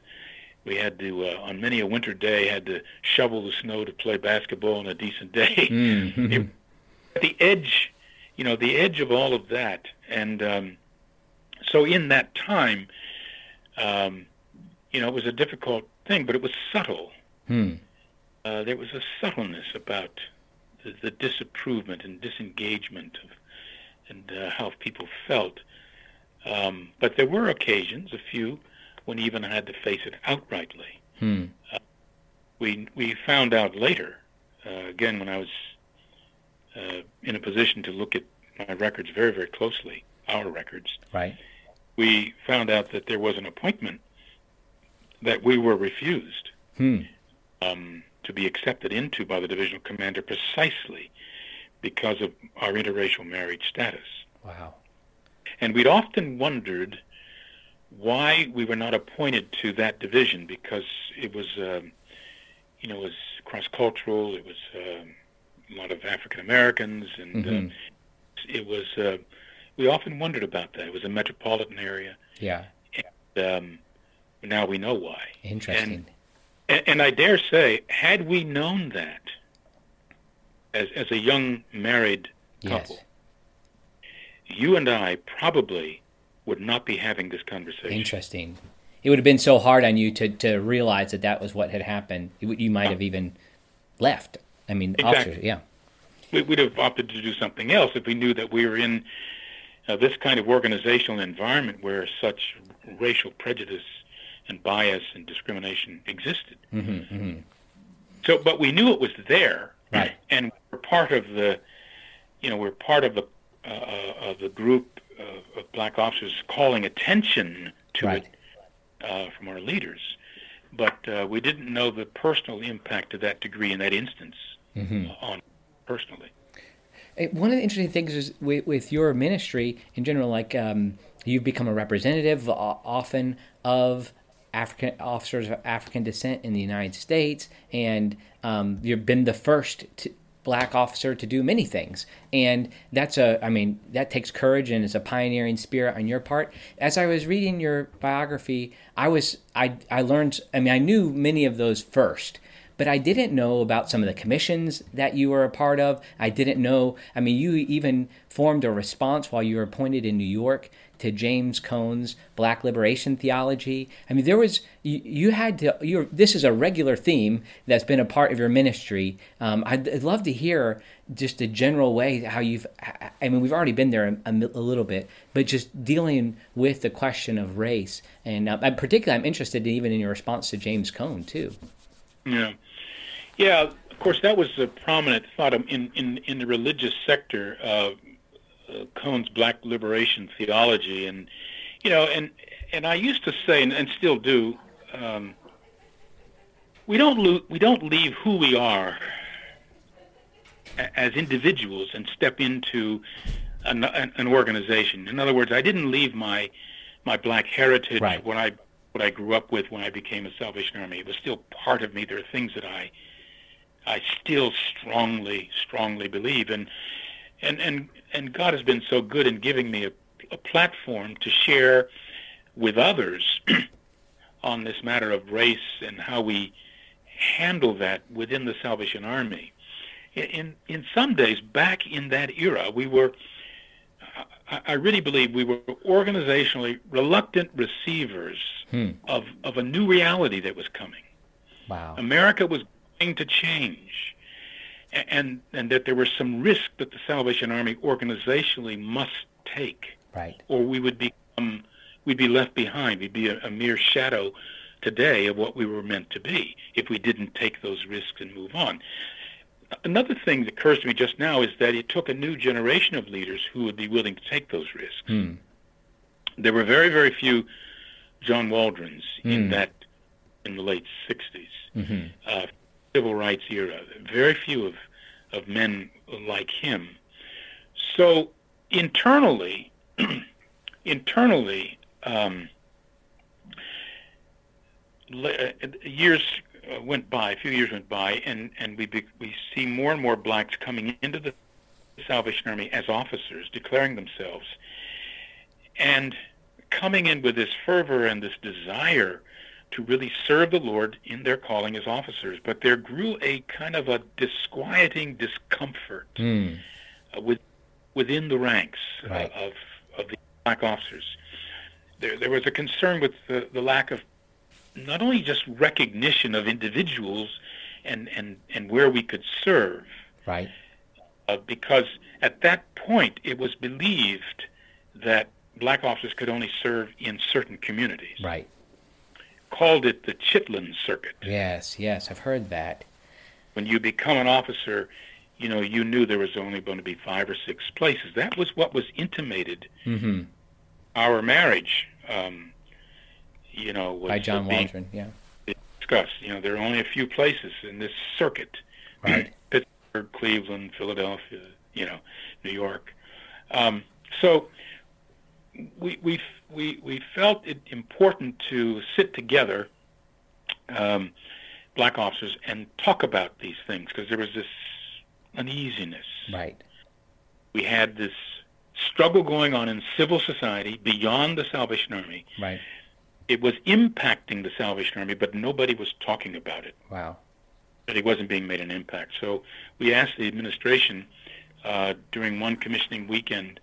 We had to, uh, on many a winter day, had to shovel the snow to play basketball on a decent day. Mm-hmm. It, at the edge, you know, the edge of all of that. And um, so in that time, um, you know, it was a difficult thing, but it was subtle. Hmm. Uh, there was a subtleness about the, the disapproval and disengagement of, and uh, how people felt. Um, but there were occasions, a few, when even I had to face it outrightly. Hmm. Uh, we we found out later, uh, again, when I was uh, in a position to look at my records very, very closely, our records, right. We found out that there was an appointment that we were refused hmm. um, to be accepted into by the divisional commander precisely because of our interracial marriage status. Wow. And we'd often wondered why we were not appointed to that division, because it was, um, you know, it was cross-cultural, it was um, a lot of African-Americans, and mm-hmm. uh, it was, uh, we often wondered about that. It was a metropolitan area. Yeah. And um, now we know why. Interesting. And, and I dare say, had we known that as, as a young married couple, yes. you and I probably would not be having this conversation. Interesting. It would have been so hard on you to, to realize that that was what had happened. You might have even left. I mean, exactly. Officers, yeah. We would have opted to do something else if we knew that we were in uh, this kind of organizational environment where such racial prejudice and bias and discrimination existed. Mm-hmm, mm-hmm. So, but we knew it was there, right? And we're part of the, you know, we're part of the uh, of the group of, of black officers calling attention to right. it uh, from our leaders. But uh, we didn't know the personal impact to that degree in that instance mm-hmm. uh, on personally. One of the interesting things is with, with your ministry in general, like um, you've become a representative uh, often of African officers of African descent in the United States, and um, you've been the first to, black officer to do many things, and that's a, I mean, that takes courage and is a pioneering spirit on your part. As I was reading your biography, I was, I, I learned, I mean, I knew many of those first, but I didn't know about some of the commissions that you were a part of. I didn't know, I mean, you even formed a response while you were appointed in New York to James Cone's Black Liberation Theology. I mean, there was, you, you had to, you're, this is a regular theme that's been a part of your ministry. Um, I'd, I'd love to hear just the general way how you've, I mean, we've already been there a, a little bit, but just dealing with the question of race. And uh, particularly, I'm interested even in your response to James Cone, too. Yeah. Yeah, of course, that was a prominent thought in, in, in the religious sector of, Uh, Cone's Black Liberation Theology, and you know, and and I used to say, and, and still do, um, we don't lo- we don't leave who we are a- as individuals and step into an, an, an organization. In other words, I didn't leave my my black heritage, right. what I what I grew up with when I became a Salvation Army. It was still part of me. There are things that I I still strongly strongly believe in. And, and and God has been so good in giving me a, a platform to share with others on this matter of race and how we handle that within the Salvation Army. In in some days back in that era, we were, I, I really believe we were organizationally reluctant receivers hmm. of, of a new reality that was coming. Wow. America was going to change. And and that there was some risk that the Salvation Army organizationally must take, right? Or we would become, we'd be left behind. We'd be a, a mere shadow today of what we were meant to be if we didn't take those risks and move on. Another thing that occurs to me just now is that it took a new generation of leaders who would be willing to take those risks. Mm. There were very, very few John Waldrons mm. in that in the late sixties. Mm-hmm. Uh, Civil rights era, very few of, of men like him. So internally, internally, um, le- years went by, a few years went by, and, and we be- we see more and more blacks coming into the Salvation Army as officers, declaring themselves, and coming in with this fervor and this desire to really serve the Lord in their calling as officers. But there grew a kind of a disquieting discomfort mm. uh, with, within the ranks right. uh, of of the black officers. There there was a concern with the, the lack of not only just recognition of individuals and, and, and where we could serve, right. uh, because at that point it was believed that black officers could only serve in certain communities. Right. Called it the Chitlin Circuit. Yes, yes, I've heard that. When you become an officer, you know, you knew there was only going to be five or six places. That was what was intimated. Mm-hmm. Our marriage, um, you know, was by John Waldron, yeah. Discussed. You know, there are only a few places in this circuit. Right. Pittsburgh, Cleveland, Philadelphia, you know, New York. Um, so we we we we felt it important to sit together, um, black officers, and talk about these things because there was this uneasiness. Right. We had this struggle going on in civil society beyond the Salvation Army. Right. It was impacting the Salvation Army, but nobody was talking about it. Wow. But it wasn't being made an impact. So we asked the administration uh, during one commissioning weekend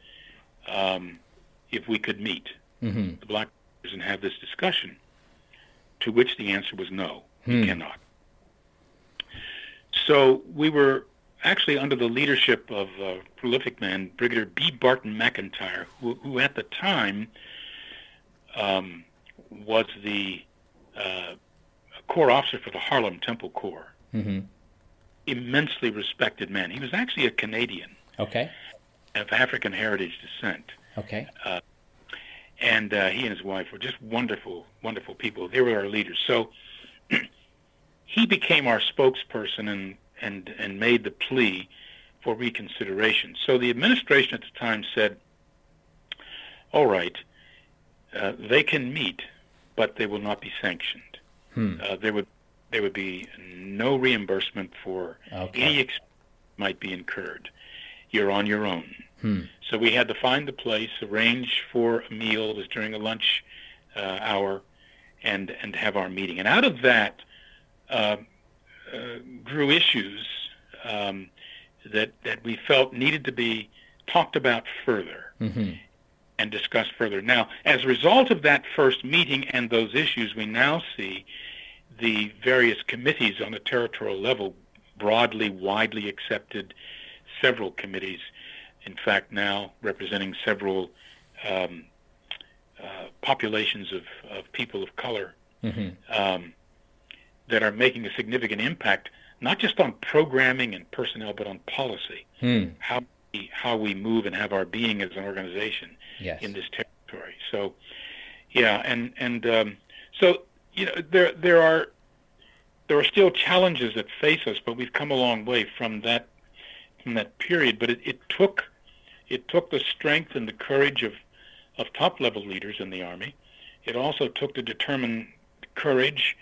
um, if we could meet mm-hmm. the black officers and have this discussion, to which the answer was no, hmm. we cannot. So we were actually under the leadership of a prolific man, Brigadier B. Barton McIntyre, who, who at the time um, was the uh, Corps officer for the Harlem Temple Corps. Mm-hmm. Immensely respected man. He was actually a Canadian. Okay. Of African heritage descent. Okay. Uh, and uh, he and his wife were just wonderful, wonderful people. They were our leaders. So he became our spokesperson and And, and made the plea for reconsideration. So the administration at the time said, all right, uh, they can meet, but they will not be sanctioned. Hmm. Uh, there would there would be no reimbursement for okay. any expense that might be incurred. You're on your own. Hmm. So we had to find the place, arrange for a meal. It was during a lunch uh, hour, and, and have our meeting. And out of that... Uh, Uh, grew issues um, that that we felt needed to be talked about further mm-hmm. and discussed further. Now, as a result of that first meeting and those issues, we now see the various committees on the territorial level broadly, widely accepted, several committees, in fact now representing several um, uh, populations of, of people of color. Mm-hmm. Um that are making a significant impact, not just on programming and personnel, but on policy, hmm. how we, how we move and have our being as an organization yes. in this territory. So, yeah, and and um, so you know there there are there are still challenges that face us, but we've come a long way from that from that period. But it, it took it took the strength and the courage of of top level leaders in the Army. It also took the determined courage.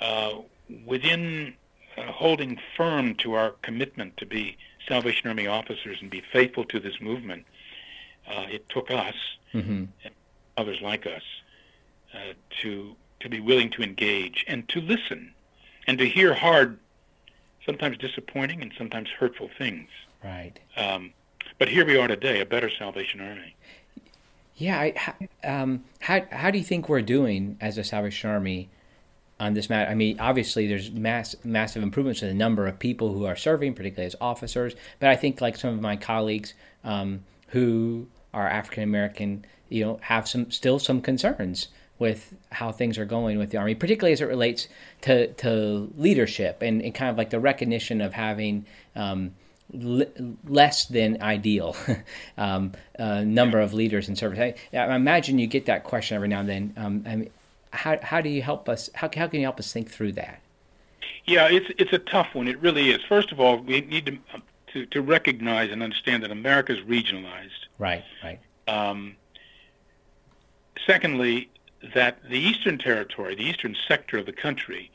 Uh, within uh, holding firm to our commitment to be Salvation Army officers and be faithful to this movement, uh, it took us mm-hmm. and others like us uh, to to be willing to engage and to listen and to hear hard, sometimes disappointing and sometimes hurtful things. Right. Um, but here we are today, a better Salvation Army. Yeah. I, um, how how do you think we're doing as a Salvation Army on this matter? I mean, obviously there's mass, massive improvements in the number of people who are serving, particularly as officers, but I think like some of my colleagues um, who are African-American, you know, have some still some concerns with how things are going with the Army, particularly as it relates to, to leadership and, and kind of like the recognition of having um, l- less than ideal um, uh, number of leaders in service. I, I imagine you get that question every now and then. Um, I mean, How how do you help us? How how can you help us think through that? Yeah, it's it's a tough one. It really is. First of all, we need to to, to recognize and understand that America is regionalized. Right, right. Um, secondly, that the Eastern Territory, the Eastern sector of the country,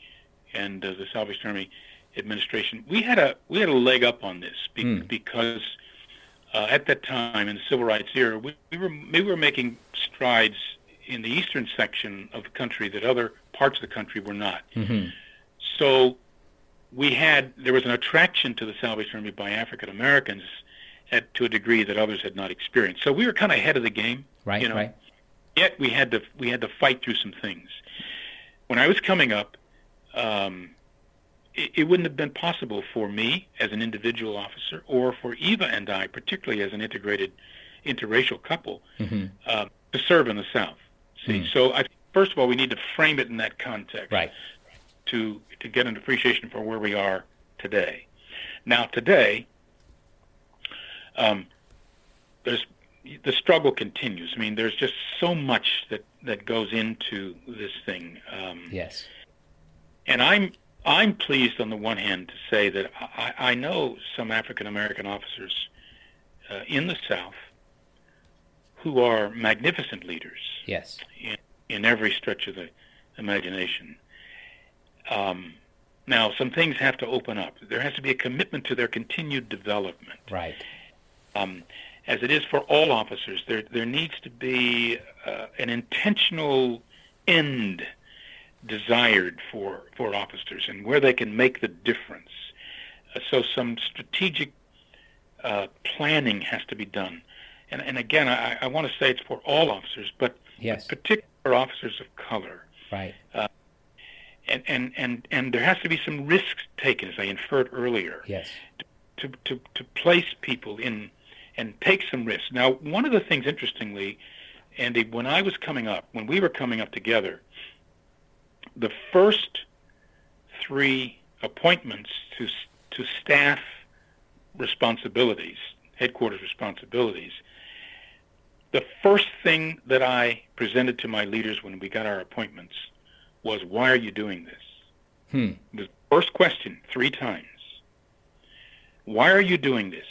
and uh, the Salvation Army administration, we had a we had a leg up on this be- mm. because uh, at that time in the Civil Rights era, we, we were we were making strides in the eastern section of the country that other parts of the country were not. Mm-hmm. So we had, there was an attraction to the Salvation Army by African Americans at, to a degree that others had not experienced. So we were kind of ahead of the game, right, you know, right. Yet we had to, we had to fight through some things. When I was coming up, um, it, it wouldn't have been possible for me as an individual officer, or for Eva and I, particularly as an integrated, interracial couple, mm-hmm. uh, to serve in the South. See, mm. so I, first of all, we need to frame it in that context, right? To to get an appreciation for where we are today. Now, today, um, there's the struggle continues. I mean, there's just so much that, that goes into this thing. Um, yes. And I'm I'm pleased on the one hand to say that I, I know some African American officers uh, in the South who are magnificent leaders. Yes. In, in every stretch of the imagination. Um, now, some things have to open up. There has to be a commitment to their continued development. Right. Um, as it is for all officers, there there needs to be uh, an intentional end desired for, for officers and where they can make the difference. Uh, so some strategic uh, planning has to be done. And, and again, I, I want to say it's for all officers, but yes. particularly for officers of color. Right. Uh, and, and, and, and there has to be some risks taken, as I inferred earlier, yes. to, to, to place people in and take some risks. Now, one of the things, interestingly, Andy, when I was coming up, when we were coming up together, the first three appointments to to staff responsibilities, headquarters responsibilities, the first thing that I presented to my leaders when we got our appointments was, why are you doing this? Hmm. It was the first question three times. Why are you doing this?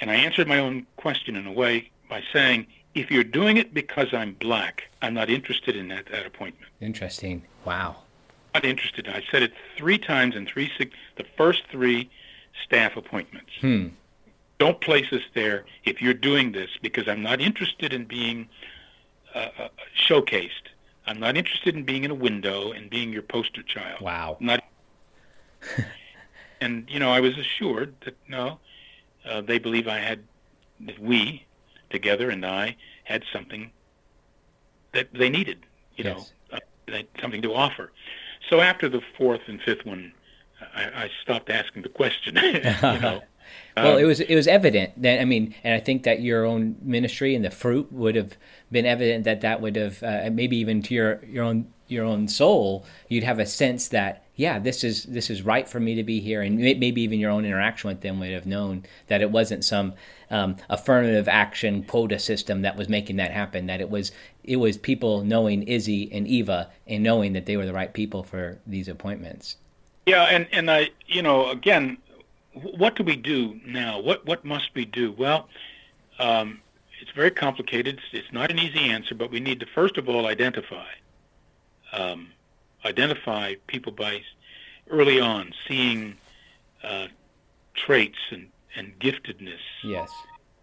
And I answered my own question in a way by saying, if you're doing it because I'm black, I'm not interested in that, that appointment. Interesting. Wow. Not interested. I said it three times in three, the first three staff appointments. Hmm. Don't place us there if you're doing this because I'm not interested in being uh, showcased. I'm not interested in being in a window and being your poster child. Wow. Not. And, you know, I was assured that, no, uh, they believe I had, that we together and I had something that they needed, you yes. know, uh, they, something to offer. So after the fourth and fifth one, I, I stopped asking the question, you know. Well, um, it was it was evident that, I mean, and I think that your own ministry and the fruit would have been evident that that would have, uh, maybe even to your, your own your own soul, you'd have a sense that, yeah, this is this is right for me to be here. And maybe even your own interaction with them would have known that it wasn't some um, affirmative action quota system that was making that happen, that it was it was people knowing Izzy and Eva and knowing that they were the right people for these appointments. Yeah, and, and I, you know, again, what do we do now? What what must we do? Well, um, it's very complicated. It's, it's not an easy answer, but we need to first of all identify, um, identify people by early on seeing uh, traits and, and giftedness. Yes.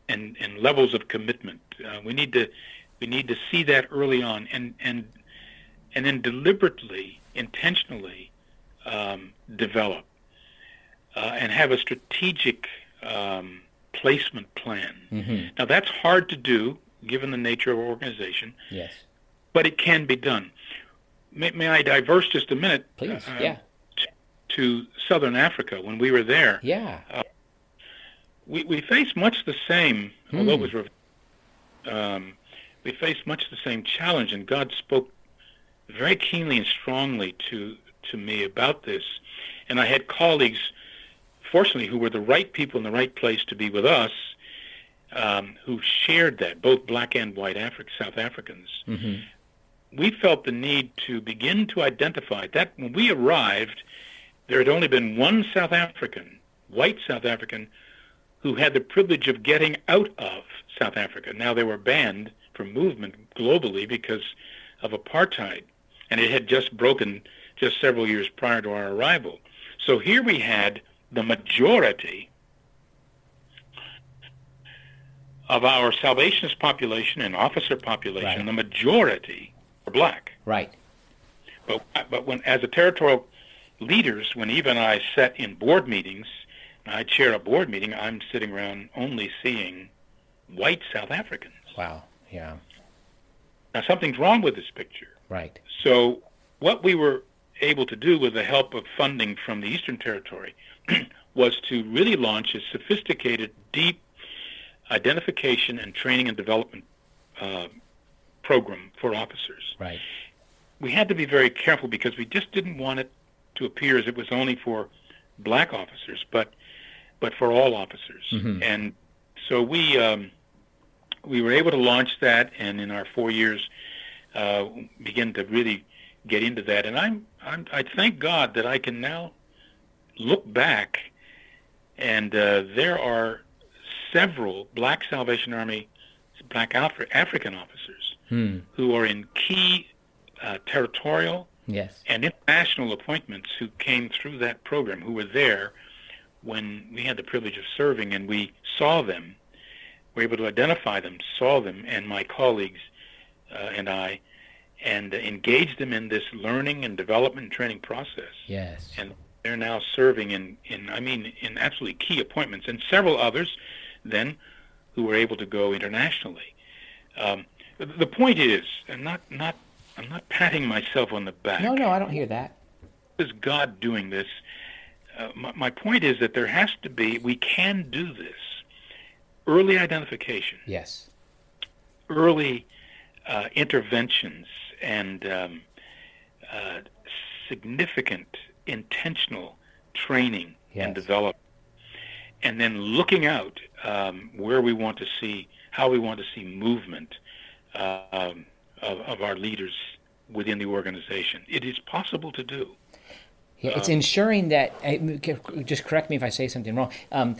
And and levels of commitment. Uh, we need to we need to see that early on, and and and then deliberately, intentionally um, develop. Uh, and have a strategic um, placement plan. Mm-hmm. Now, that's hard to do, given the nature of our organization. Yes. But it can be done. May, may I diverse just a minute? Please, uh, yeah. To, to Southern Africa, when we were there. Yeah. Uh, we, we faced much the same, hmm. although it was, um, we faced much the same challenge, and God spoke very keenly and strongly to, to me about this. And I had colleagues, fortunately, who were the right people in the right place to be with us, um, who shared that, both black and white Afri- South Africans. Mm-hmm. We felt the need to begin to identify that when we arrived, there had only been one South African, white South African, who had the privilege of getting out of South Africa. Now, they were banned from movement globally because of apartheid, and it had just broken just several years prior to our arrival. So here we had the majority of our Salvationist population and officer population, right. The majority are black. Right. But but when, as a territorial leaders, when Eva and I sat in board meetings, and I chair a board meeting, I'm sitting around only seeing white South Africans. Wow, yeah. Now something's wrong with this picture. Right. So what we were able to do with the help of funding from the Eastern Territory was to really launch a sophisticated, deep identification and training and development uh, program for officers. Right. We had to be very careful because we just didn't want it to appear as it was only for black officers, but but for all officers. Mm-hmm. And so we um, we were able to launch that, and in our four years, uh, begin to really get into that. And I'm, I'm I thank God that I can now look back, and uh, there are several Black Salvation Army, Black Afri- African officers hmm. who are in key uh, territorial yes. and international appointments who came through that program, who were there when we had the privilege of serving, and we saw them, were able to identify them, saw them, and my colleagues uh, and I, and uh, engaged them in this learning and development and training process. Yes. And they're now serving in, in, I mean, in absolutely key appointments, and several others then who were able to go internationally. Um, the, the point is, I'm not, not, I'm not patting myself on the back. No, no, I don't hear that. Is God doing this? Uh, my, my point is that there has to be, we can do this. Early identification. Yes. Early uh, interventions and um, uh, significant intentional training yes. and development. And then looking out um, where we want to see, how we want to see movement uh, um, of, of our leaders within the organization. It is possible to do. Yeah, it's um, ensuring that, just correct me if I say something wrong, um,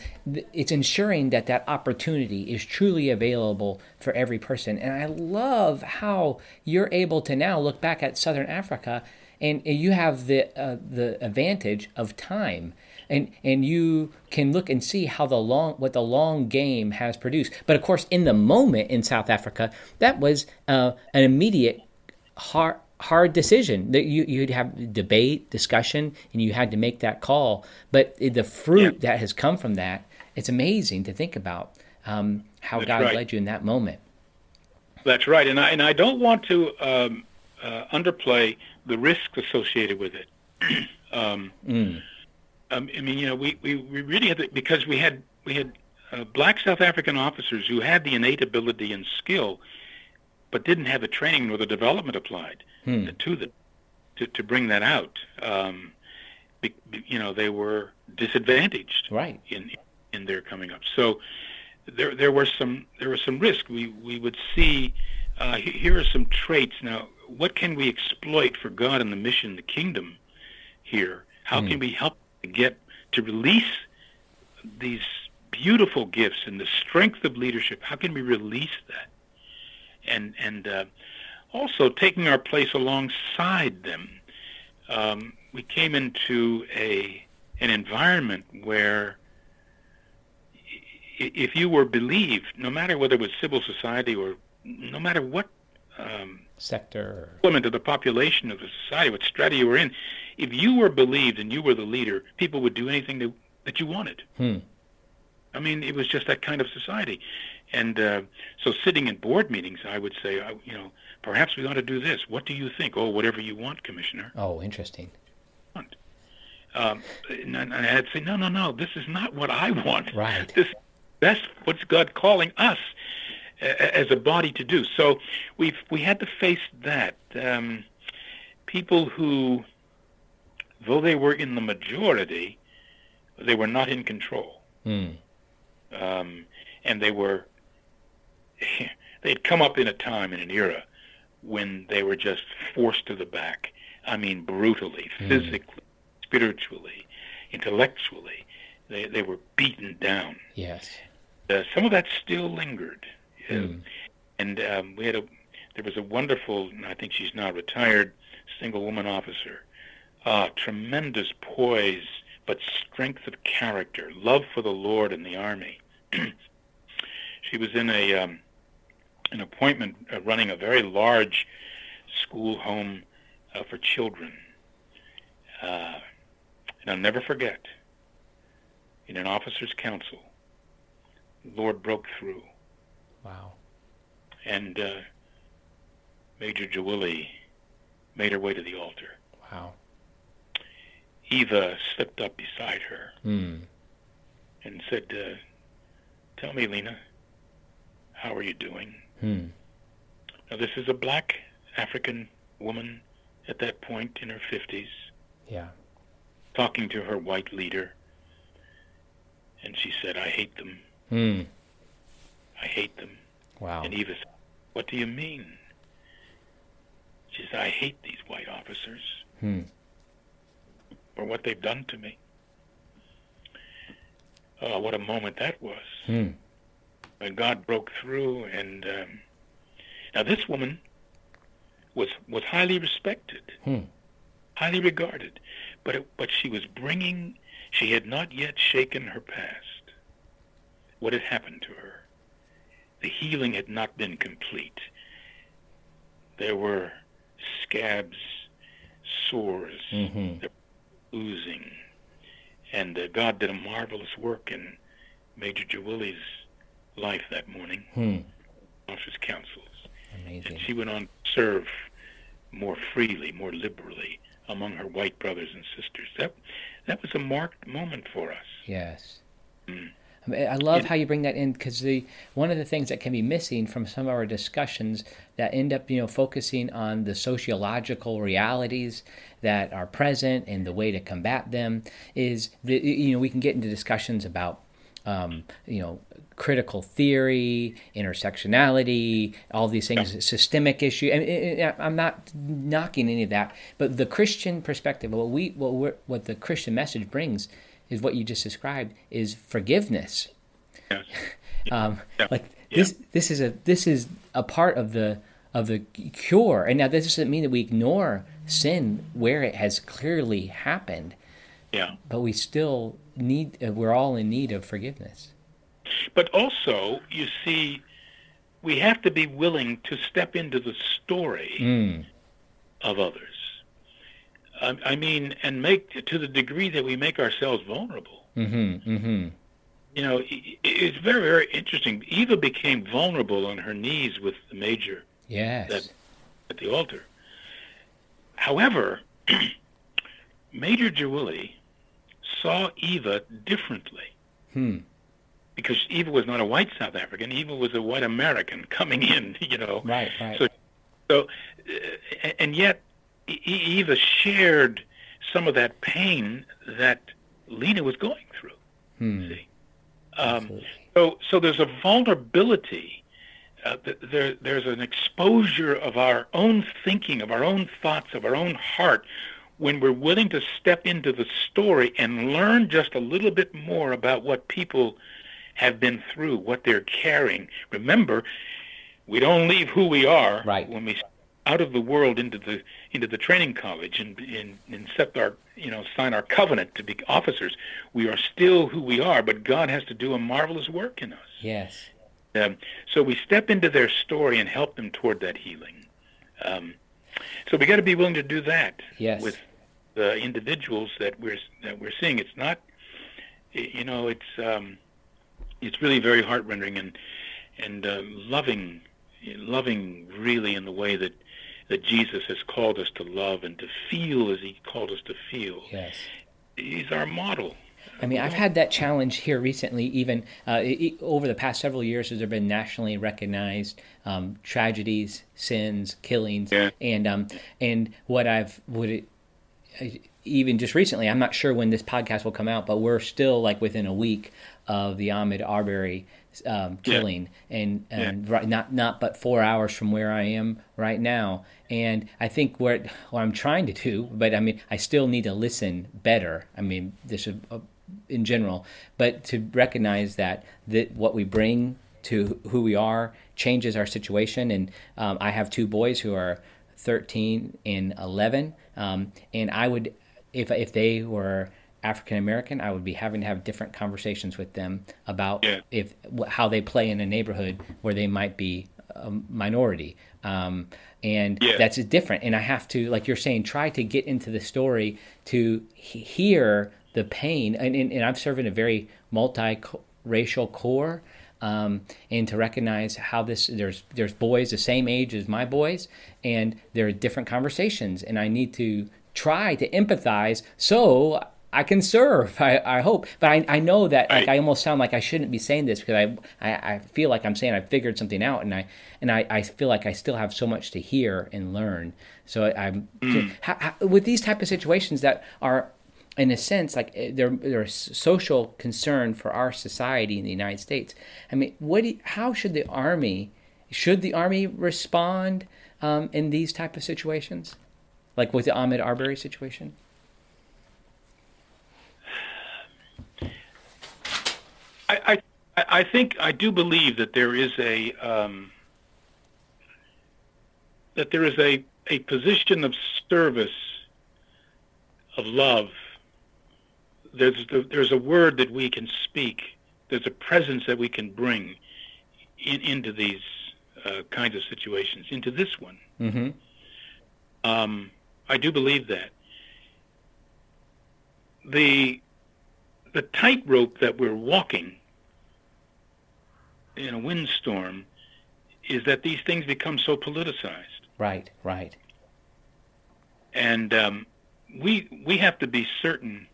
it's ensuring that that opportunity is truly available for every person. And I love how you're able to now look back at Southern Africa, and you have the uh, the advantage of time, and and you can look and see how the long what the long game has produced. But of course, in the moment in South Africa, that was uh, an immediate hard hard decision that you you'd have debate, discussion, and you had to make that call. But the fruit yeah. that has come from that, it's amazing to think about um, how That's God right. led you in that moment. That's right, and I and I don't want to um, uh, underplay the risks associated with it. um, mm. um, I mean, you know, we, we, we really had to, because we had we had uh, black South African officers who had the innate ability and skill, but didn't have the training nor the development applied mm. to the to, to bring that out. Um, be, be, you know, they were disadvantaged right. in in their coming up. So there there were some there was some risk. We we would see. Uh, here are some traits now. What can we exploit for God and the mission, the kingdom here? How mm. can we help to get to release these beautiful gifts and the strength of leadership? How can we release that? And and uh, also taking our place alongside them. Um, we came into a an environment where if you were believed, no matter whether it was civil society or no matter what um, sector, element of the population of the society, what strata you were in, if you were believed and you were the leader, people would do anything that, that you wanted. Hmm. I mean, it was just that kind of society. And uh, so sitting in board meetings, I would say, I, you know, perhaps we ought to do this. What do you think? Oh, whatever you want, Commissioner. Oh, interesting. Um, and, and I'd say, no, no, no, this is not what I want. Right. This, that's what's God calling us as a body to do. So we've we had to face that. Um, people who, though they were in the majority, they were not in control. Mm. Um, and they were, they had come up in a time, in an era, when they were just forced to the back. I mean, brutally, physically, mm. spiritually, intellectually. They, they were beaten down. Yes. Uh, some of that still lingered. Mm. And um, we had a, there was a wonderful, I think she's now retired, single woman officer, uh, tremendous poise, but strength of character, love for the Lord and the Army. She was in a um, an appointment uh, running a very large school home uh, for children. Uh, and I'll never forget, in an officer's council, the Lord broke through. Wow. And uh, Major Jawili made her way to the altar. Wow. Eva slipped up beside her mm. and said, uh, tell me, Lena, how are you doing? Mm. Now, this is a black African woman at that point in her fifties, yeah, talking to her white leader, and she said, I hate them. Mm. I hate them. Wow. And Eva said, what do you mean? She said, I hate these white officers hmm. for what they've done to me. Oh, what a moment that was. Hmm. And God broke through, and um, now this woman was was highly respected, hmm. highly regarded, but it, but she was bringing, she had not yet shaken her past, what had happened to her. The healing had not been complete. There were scabs, sores, mm-hmm. there were oozing, and uh, God did a marvelous work in Major Jawili's life that morning, hmm. officers' councils. Amazing. And she went on to serve more freely, more liberally among her white brothers and sisters. That that was a marked moment for us. Yes. Mm. I love how you bring that in, because the one of the things that can be missing from some of our discussions that end up, you know, focusing on the sociological realities that are present and the way to combat them is, you know, we can get into discussions about, um, you know, critical theory, intersectionality, all these things, yeah. systemic issue. I mean, I'm not knocking any of that, but the Christian perspective, what we, what we're, what the Christian message brings is what you just described, is forgiveness. Yes. um, yeah. Like this, yeah. this is a this is a part of the of the cure. And now this doesn't mean that we ignore sin where it has clearly happened. Yeah. But we still need. We're all in need of forgiveness. But also, you see, we have to be willing to step into the story mm. of others. I mean, and make, to the degree that we make ourselves vulnerable. Mm-hmm, mm-hmm. You know, it's very, very interesting. Eva became vulnerable on her knees with the major yes. that, at the altar. However, Major Jawili saw Eva differently. Hmm. Because Eva was not a white South African. Eva was a white American coming in, you know. Right, right. So, so uh, and yet, Eva shared some of that pain that Lena was going through. Hmm. See? Um, so, so there's a vulnerability. Uh, there, there's an exposure of our own thinking, of our own thoughts, of our own heart, when we're willing to step into the story and learn just a little bit more about what people have been through, what they're carrying. Remember, we don't leave who we are right. when we out of the world into the into the training college and, and, and set our, you know, sign our covenant to be officers. We are still who we are, but God has to do a marvelous work in us. Yes. Um, so we step into their story and help them toward that healing. Um, so we got to be willing to do that yes. with the individuals that we're that we're seeing. It's not, you know, it's um, it's really very heart-rending and and uh, loving, loving really in the way that. that Jesus has called us to love and to feel as he called us to feel. Yes. He's our model. I mean, I've had that challenge here recently, even uh, it, over the past several years, as there have been nationally recognized um, tragedies, sins, killings, yeah. and um, and what I've, what it, even just recently, I'm not sure when this podcast will come out, but we're still like within a week of the Ahmaud Arbery Um, killing yeah. and, and yeah. Right, not not but four hours from where I am right now, and I think what, what I'm trying to do, but I mean I still need to listen better. I mean this is, uh, in general, but to recognize that that what we bring to who we are changes our situation. And um, I have two boys who are thirteen and eleven, um, and I would if if they were African American, I would be having to have different conversations with them about yeah. if how they play in a neighborhood where they might be a minority, um, and yeah. that's different. And I have to, like you're saying, try to get into the story to he- hear the pain. And, and, and I'm serving a very multi-racial core, um, and to recognize how this there's there's boys the same age as my boys, and there are different conversations, and I need to try to empathize so I can serve, I, I hope. But I, I know that like, I, I almost sound like I shouldn't be saying this because I, I, I feel like I'm saying I figured something out, and I and I, I feel like I still have so much to hear and learn. So I, I'm mm. how, how, with these type of situations that are, in a sense, like they're, they're a social concern for our society in the United States. I mean, what? Do you, how should the Army, should the Army respond um, in these type of situations, like with the Ahmaud Arbery situation? I, I, I think I do believe that there is a um, that there is a, a position of service, of love. There's the, there's a word that we can speak. There's a presence that we can bring in, into these uh, kinds of situations, into this one. Mm-hmm. Um, I do believe that. The the tightrope that we're walking in a windstorm is that these things become so politicized. Right, right. And um, we we have to be certain,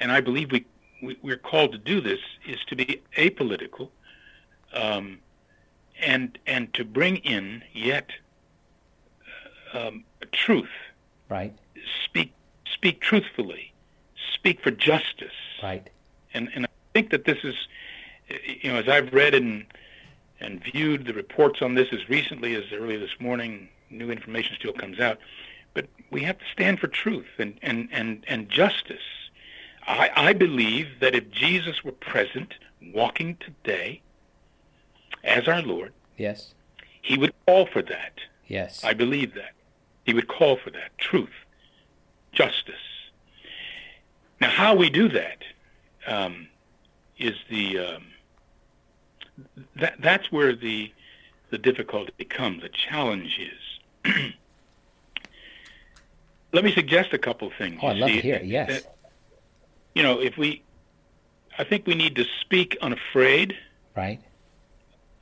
and I believe we, we we're called to do this, is to be apolitical, um, and and to bring in yet um, truth. Right. Speak speak truthfully. Speak for justice. Right. And and I think that this is, you know, as I've read and and viewed the reports on this as recently as early this morning, new information still comes out, but we have to stand for truth and, and, and, and justice. I, I believe that if Jesus were present, walking today, as our Lord, yes, he would call for that. Yes. I believe that. He would call for that. Truth. Justice. Now, how we do that um, is the... Um, That, that's where the the difficulty comes, the challenge is. Let me suggest a couple of things. Oh, I'd love to hear it, yes. That, you know, if we, I think we need to speak unafraid. Right.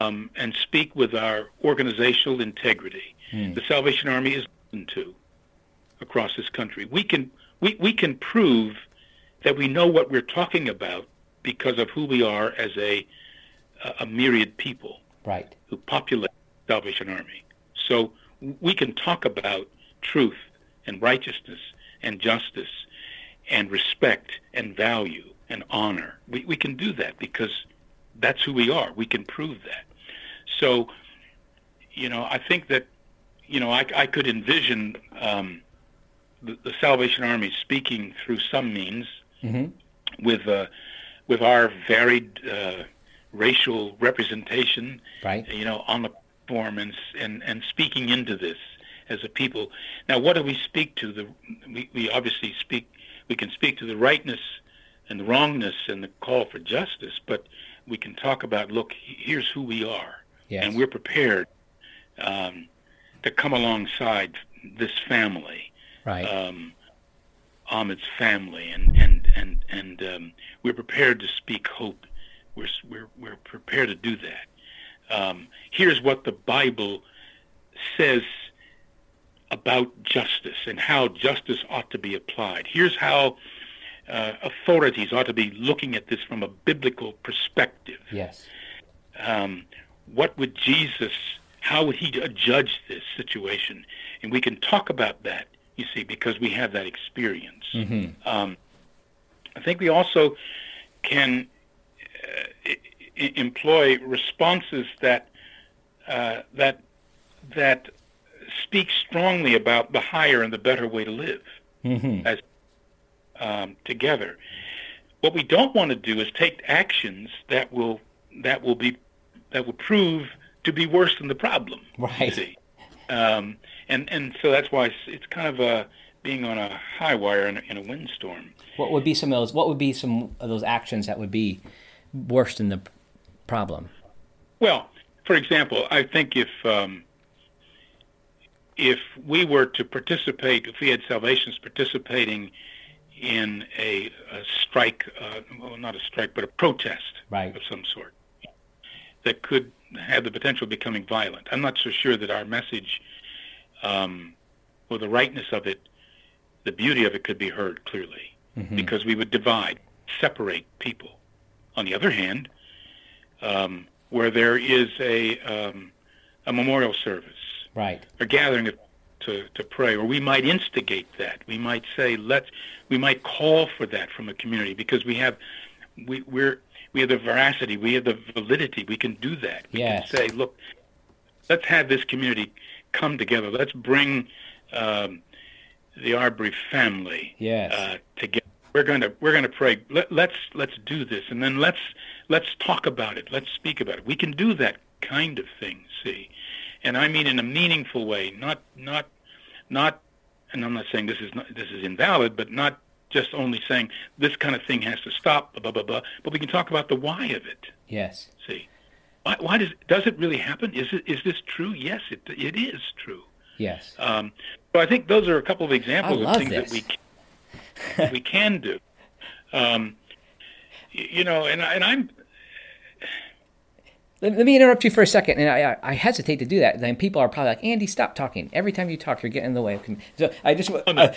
Um, and speak with our organizational integrity. Hmm. The Salvation Army is listened to across this country. We can, we, we can prove that we know what we're talking about because of who we are as a a myriad people, right, who populate the Salvation Army. So we can talk about truth and righteousness and justice and respect and value and honor. We we can do that because that's who we are. We can prove that. So, you know, I think that, you know, I, I could envision um, the, the Salvation Army speaking through some means, mm-hmm, with uh, with our varied... Uh, racial representation, right, you know, on the platform and, and and speaking into this as a people. Now, what do we speak to? The we, we obviously speak, we can speak to the rightness and the wrongness and the call for justice, but we can talk about, look, here's who we are, yes, and we're prepared um, to come alongside this family, right, um, Ahmaud's family, and, and, and, and um, we're prepared to speak hope. We're, we're we're prepared to do that. Um, here's what the Bible says about justice and how justice ought to be applied. Here's how uh, authorities ought to be looking at this from a biblical perspective. Yes. Um, what would Jesus, how would he judge this situation? And we can talk about that, you see, because we have that experience. Mm-hmm. Um, I think we also can... Uh, employ responses that uh, that that speak strongly about the higher and the better way to live, mm-hmm, as um, together. What we don't want to do is take actions that will that will be that will prove to be worse than the problem. Right. You see? Um, and and so that's why it's, it's kind of a being on a high wire in, in a windstorm. What would be some of those? What would be some of those actions that would be worse than the problem? Well, for example, I think if um, if we were to participate, if we had Salvations participating in a, a strike, uh, well, not a strike, but a protest, right, of some sort, that could have the potential of becoming violent. I'm not so sure that our message um, or the rightness of it the beauty of it could be heard clearly, mm-hmm. because we would divide, separate people. On the other hand, um, where there is a um, a memorial service, right, a gathering of, to to pray, or we might instigate that. We might say, let's. We might call for that from a community because we have, we we're we have the veracity, we have the validity. We can do that. We yes. can say, look, let's have this community come together. Let's bring um, the Arbery family yes. uh, together. We're going to we're going to pray. Let, let's let's do this, and then let's let's talk about it. Let's speak about it. We can do that kind of thing. See, and I mean in a meaningful way, not not not. And I'm not saying this is not, this is invalid, but not just only saying this kind of thing has to stop. Blah blah blah. But we can talk about the why of it. Yes. See, why why does does it really happen? Is it is this true? Yes, it it is true. Yes. Um. So I think those are a couple of examples of things this. that we. Can we can do, um, you know, and, and I'm. Let, let me interrupt you for a second, and I, I, I hesitate to do that. And then people are probably like, "Andy, stop talking. Every time you talk, you're getting in the way." So I just, oh, no. uh,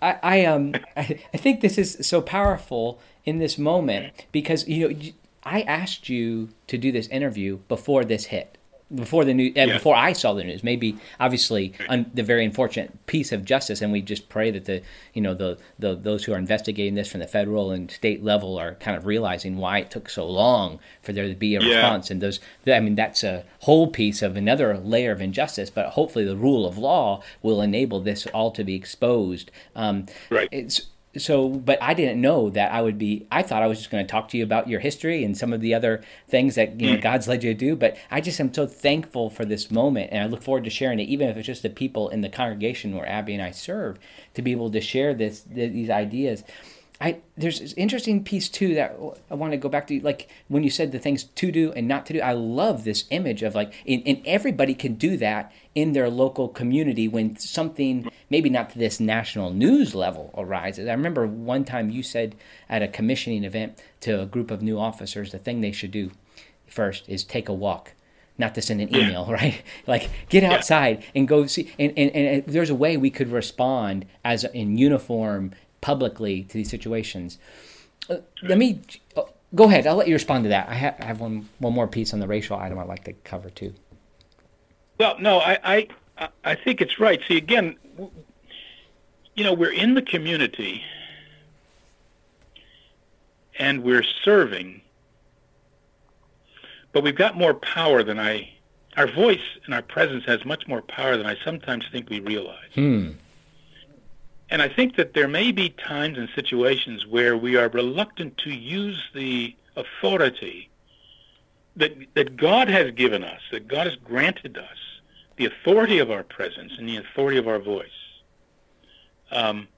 I, I um, I, I think this is so powerful in this moment because you know I asked you to do this interview before this hit. Before the news, uh, yes. before I saw the news, maybe obviously un- the very unfortunate piece of justice, and we just pray that the you know the, the those who are investigating this from the federal and state level are kind of realizing why it took so long for there to be a yeah. response. And those, I mean, that's a whole piece of another layer of injustice. But hopefully, the rule of law will enable this all to be exposed. Um, right. It's, So, but I didn't know that I would be, I thought I was just going to talk to you about your history and some of the other things that, you know, mm. God's led you to do. But I just am so thankful for this moment. And I look forward to sharing it, even if it's just the people in the congregation where Abby and I serve, to be able to share this, th- these ideas. I, there's this interesting piece too that I want to go back to, like when you said the things to do and not to do. I love this image of like, and, and everybody can do that in their local community when something, maybe not to this national news level, arises. I remember one time you said at a commissioning event to a group of new officers, the thing they should do first is take a walk. Not to send an email, right? Like, get outside and go see. And, and, and there's a way we could respond as in uniform publicly to these situations. Uh, let me uh, go ahead. I'll let you respond to that. I have, I have one one more piece on the racial item I'd like to cover too. Well, no, I I, I think it's right. See, again, w- you know, we're in the community and we're serving, but we've got more power than I. Our voice and our presence has much more power than I sometimes think we realize. Hmm. And I think that there may be times and situations where we are reluctant to use the authority that that God has given us, that God has granted us, the authority of our presence and the authority of our voice. Um,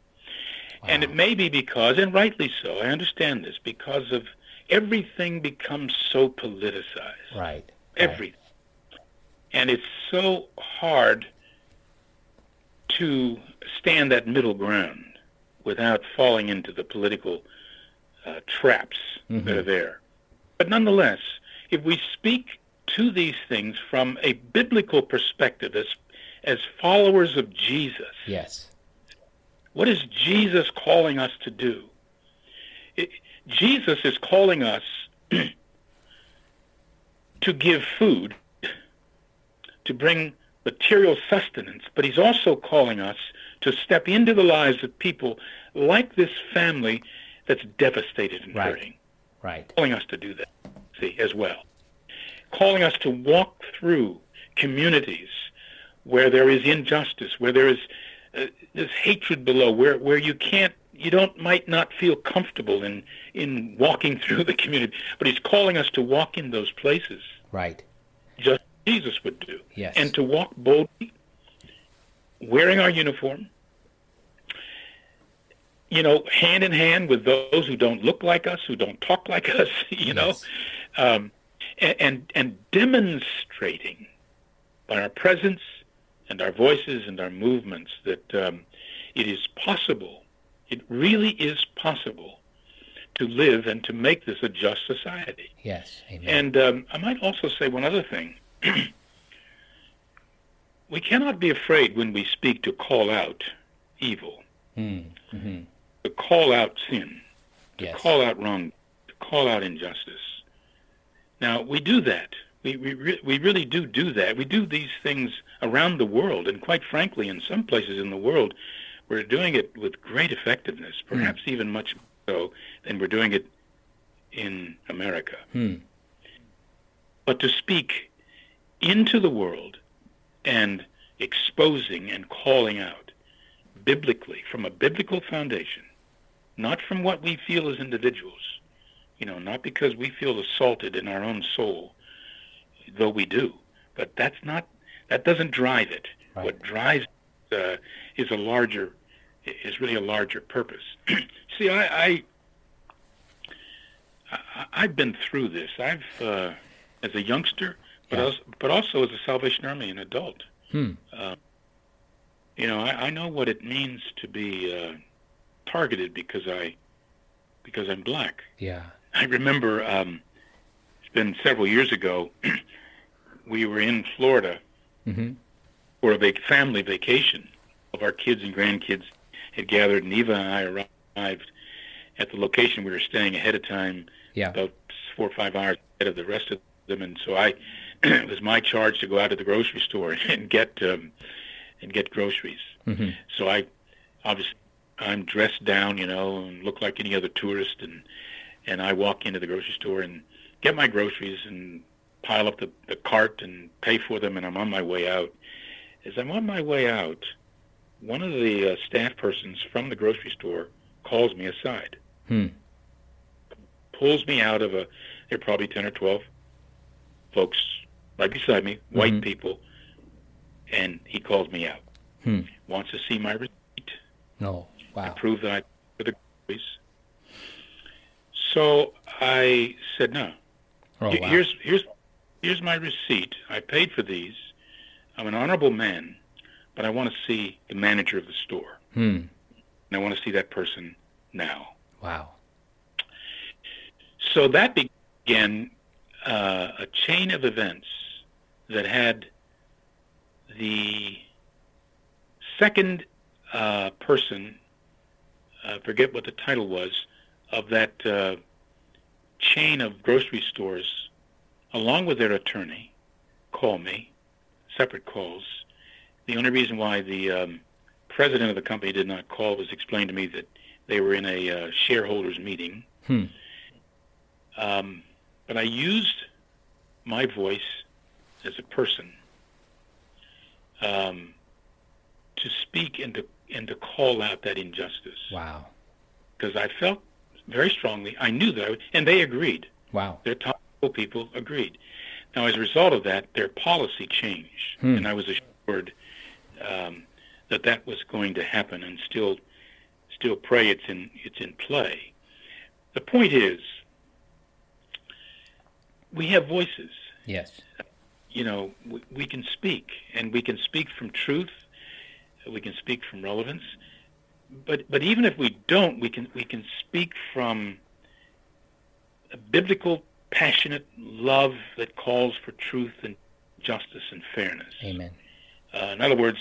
wow. And it may be because, and rightly so, I understand this, because of everything becomes so politicized. Right. Everything. Right. And it's so hard to stand that middle ground without falling into the political uh, traps mm-hmm. that are there. But nonetheless, if we speak to these things from a biblical perspective, as as followers of Jesus, yes, what is Jesus calling us to do? It, Jesus is calling us to give food, to bring material sustenance, but he's also calling us to step into the lives of people like this family that's devastated and right. hurting. Right. Calling us to do that, see, as well. Calling us to walk through communities where there is injustice, where there is uh, this hatred below, where, where you can't, you don't, might not feel comfortable in, in walking through the community, but he's calling us to walk in those places. Right. Just Jesus would do. Yes. And to walk boldly, wearing our uniform, you know, hand in hand with those who don't look like us, who don't talk like us, you yes. know, um, and, and and demonstrating by our presence and our voices and our movements that um, it is possible, it really is possible to live and to make this a just society. Yes, amen. And um, I might also say one other thing. We cannot be afraid when we speak to call out evil. Mm-hmm. To call out sin, to yes. call out wrong, to call out injustice. Now, we do that. We we re- we really do do that. We do these things around the world, and quite frankly, in some places in the world, we're doing it with great effectiveness, perhaps mm. even much more so than we're doing it in America. Mm. But to speak into the world and exposing and calling out biblically, from a biblical foundation, not from what we feel as individuals, you know, not because we feel assaulted in our own soul, though we do, but that's not, that doesn't drive it. Right. What drives it uh, is a larger, is really a larger purpose. See, I, I, I, I've been through this. I've, uh, as a youngster, but yeah. also, but also as a Salvation Army, an adult. Hmm. Uh, you know, I, I know what it means to be uh, targeted because I, because I'm black. Yeah. I remember. Um, Been several years ago, we were in Florida mm-hmm. for a vac- family vacation. Of our kids and grandkids had gathered, and Eva and I arrived at the location. We were staying ahead of time, yeah. about four or five hours ahead of the rest of them. And so I, it was my charge to go out to the grocery store and get um, and get groceries. Mm-hmm. So I, obviously, I'm dressed down, you know, and look like any other tourist, and and I walk into the grocery store and get my groceries and pile up the, the cart and pay for them, and I'm on my way out. As I'm on my way out, one of the uh, staff persons from the grocery store calls me aside, hmm. pulls me out of a, there are probably ten or twelve folks right beside me, mm-hmm. white people, and he calls me out. Hmm. Wants to see my receipt. No, wow. To prove that I paid for the groceries. So I said, no. Oh, wow. Here's here's here's my receipt. I paid for these. I'm an honorable man, but I want to see the manager of the store. Hmm. And I want to see that person now. Wow. So that began uh, a chain of events that had the second uh, person, I uh, forget what the title was, of that uh, chain of grocery stores, along with their attorney, call me, separate calls. The only reason why the um, president of the company did not call was explained to me that they were in a uh, shareholders meeting. Hmm. Um, but I used my voice as a person um, to speak and to, and to call out that injustice. Wow. Because I felt very strongly, I knew that, I would, and they agreed. Wow. Their top people agreed. Now, as a result of that, their policy changed, hmm. and I was assured um, that that was going to happen, and still, still pray it's in it's in play. The point is, we have voices. Yes. You know, we, we can speak, and we can speak from truth. We can speak from relevance. But but even if we don't, we can we can speak from a biblical, passionate love that calls for truth and justice and fairness. Amen. Uh, in other words,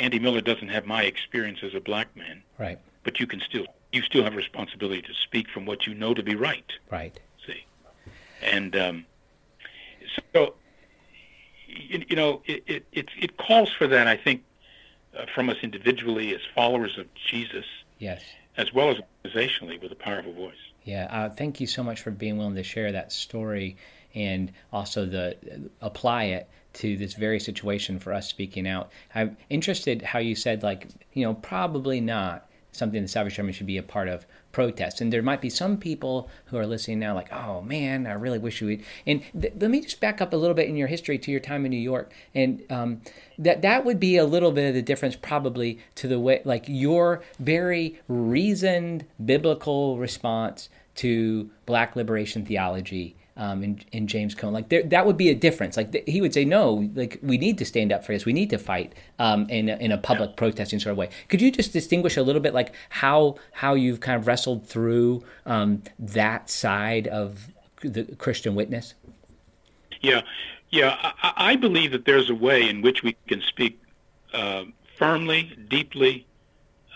Andy Miller doesn't have my experience as a black man. Right. But you can still you still have a responsibility to speak from what you know to be right. Right. See, and um, so you, you know it, it it it calls for that, I think, from us individually as followers of Jesus, yes, as well as organizationally with a powerful voice. Yeah, uh, thank you so much for being willing to share that story and also the uh, apply it to this very situation for us speaking out. I'm interested how you said, like, you know, probably not something the Salvation Army should be a part of, protest. And there might be some people who are listening now like, oh man, I really wish you would. And th- let me just back up a little bit in your history to your time in New York. And um, that that would be a little bit of the difference probably to the way, like your very reasoned biblical response to Black Liberation Theology Um, in, in James Cone, like there, that would be a difference. Like th- he would say, no, like we need to stand up for this. We need to fight um, in a, in a public yeah. protesting sort of way. Could you just distinguish a little bit, like how how you've kind of wrestled through um, that side of the Christian witness? Yeah, yeah. I, I believe that there's a way in which we can speak uh, firmly, deeply,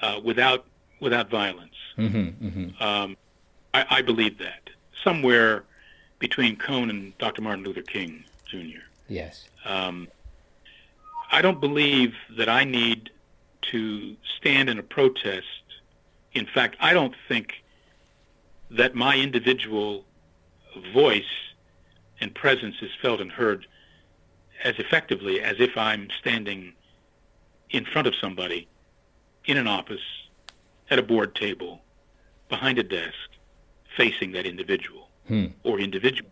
uh, without without violence. Mm-hmm, mm-hmm. Um, I, I believe that somewhere between Cone and Doctor Martin Luther King Junior Yes. Um, I don't believe that I need to stand in a protest. In fact, I don't think that my individual voice and presence is felt and heard as effectively as if I'm standing in front of somebody in an office, at a board table, behind a desk, facing that individual hmm. or individuals.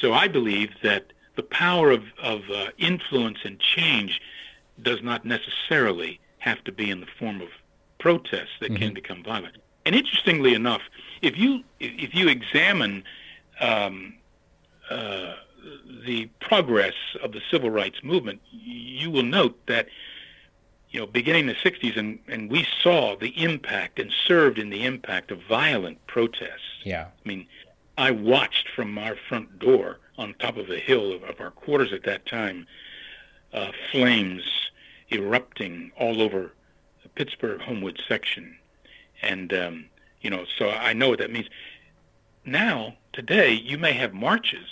So I believe that the power of, of uh, influence and change does not necessarily have to be in the form of protests that mm-hmm. can become violent. And interestingly enough, if you if you examine um, uh, the progress of the civil rights movement, you will note that, you know, beginning in the sixties, and, and we saw the impact and served in the impact of violent protests. Yeah. I mean, I watched from our front door on top of a hill of, of our quarters at that time, uh, flames erupting all over the Pittsburgh Homewood section. And, um, you know, so I know what that means. Now, today, you may have marches,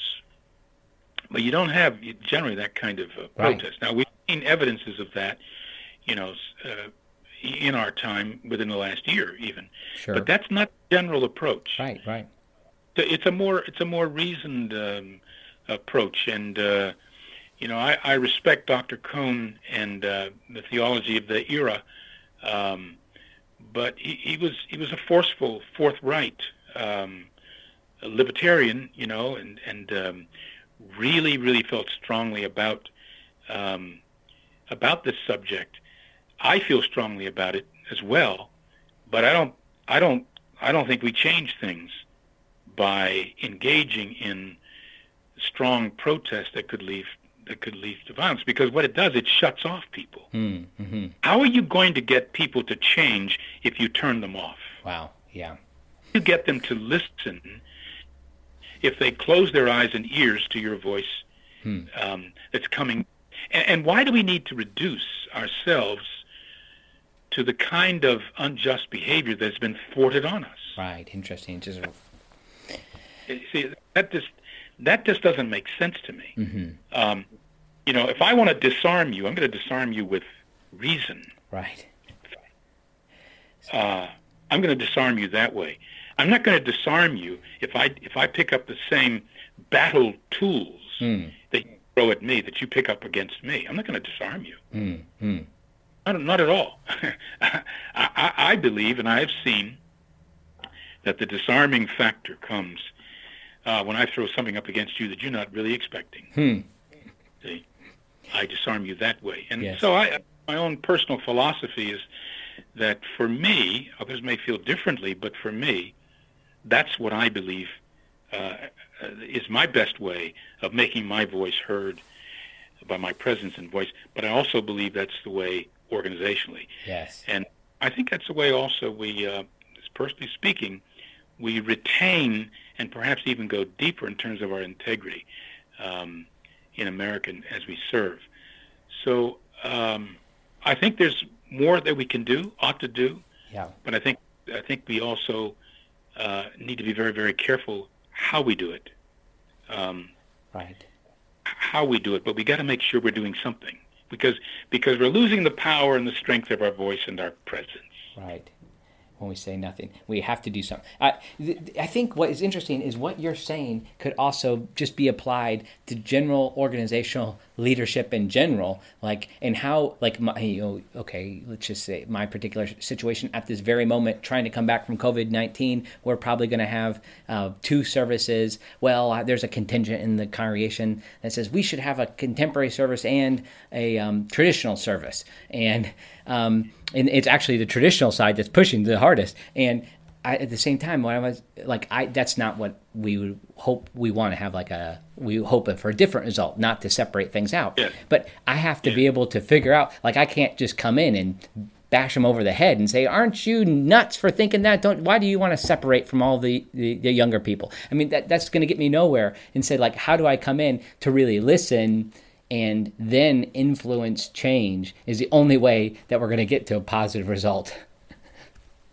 but you don't have generally that kind of uh, protest. Right. Now, we've seen evidences of that, you know, uh, in our time within the last year even. Sure. But that's not the general approach. Right, right. So it's a more it's a more reasoned um, approach. And, uh, you know, I, I respect Doctor Cone and uh, the theology of the era, um but he, he was he was a forceful, forthright um, libertarian, you know, and and um, really, really felt strongly about um, about this subject. I feel strongly about it as well, but I don't I don't I don't think we change things by engaging in strong protest that could lead that could lead to violence, because what it does, it shuts off people. Mm, mm-hmm. How are you going to get people to change if you turn them off? Wow, yeah. You get them to listen if they close their eyes and ears to your voice hmm. um, that's coming. And, and why do we need to reduce ourselves to the kind of unjust behavior that's been thwarted on us? Right, interesting. Just... See, that just... That just doesn't make sense to me. Mm-hmm. Um, you know, if I want to disarm you, I'm going to disarm you with reason. Right. Uh, I'm going to disarm you that way. I'm not going to disarm you if I if I pick up the same battle tools mm. that you throw at me that you pick up against me. I'm not going to disarm you. Mm-hmm. I don't, not at all. I, I, I believe, and I have seen, that the disarming factor comes Uh, when I throw something up against you that you're not really expecting. Hmm. See? I disarm you that way. And yes. so I, my own personal philosophy is that for me, others may feel differently, but for me, that's what I believe uh, is my best way of making my voice heard by my presence and voice. But I also believe that's the way organizationally. Yes. And I think that's the way also we, uh, personally speaking, we retain and perhaps even go deeper in terms of our integrity um, in America as we serve. So um, I think there's more that we can do, ought to do. Yeah. But I think I think we also uh, need to be very, very careful how we do it. Um, right. How we do it, but we got to make sure we're doing something because because we're losing the power and the strength of our voice and our presence. Right. When we say nothing, we have to do something. I, th- I think what is interesting is what you're saying could also just be applied to general organizational leadership in general, like and how, like, my, you know, okay, let's just say my particular situation at this very moment, trying to come back from covid nineteen, we're probably going to have uh, two services. Well, there's a contingent in the congregation that says we should have a contemporary service and a um, traditional service, and um, and it's actually the traditional side that's pushing the hardest. And I, at the same time, when I was like, I that's not what we would hope. We want to have like a. We hope for a different result, not to separate things out. Yeah. But I have to yeah. be able to figure out, like, I can't just come in and bash them over the head and say, aren't you nuts for thinking that? Don't Why do you want to separate from all the, the, the younger people? I mean, that that's going to get me nowhere. And say, like, how do I come in to really listen and then influence change is the only way that we're going to get to a positive result.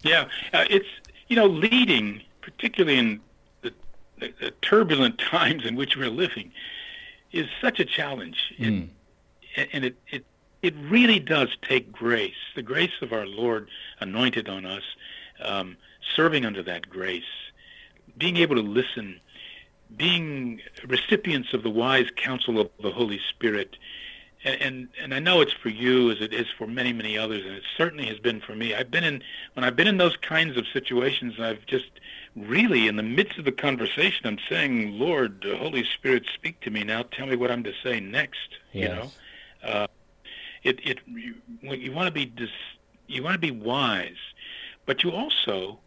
Yeah, uh, it's, you know, leading, particularly in the, the, the turbulent times in which we're living, is such a challenge. Mm. It, and it, it it really does take grace, the grace of our Lord anointed on us, um, serving under that grace, being able to listen, being recipients of the wise counsel of the Holy Spirit. And, and and I know it's for you as it is for many, many others, and it certainly has been for me. I've been in, when I've been in those kinds of situations, I've just really, in the midst of the conversation, I'm saying, Lord, the Holy Spirit, speak to me now. Tell me what I'm to say next. Yes. You know, uh, it it you, you want to be dis, you want to be wise, but you also,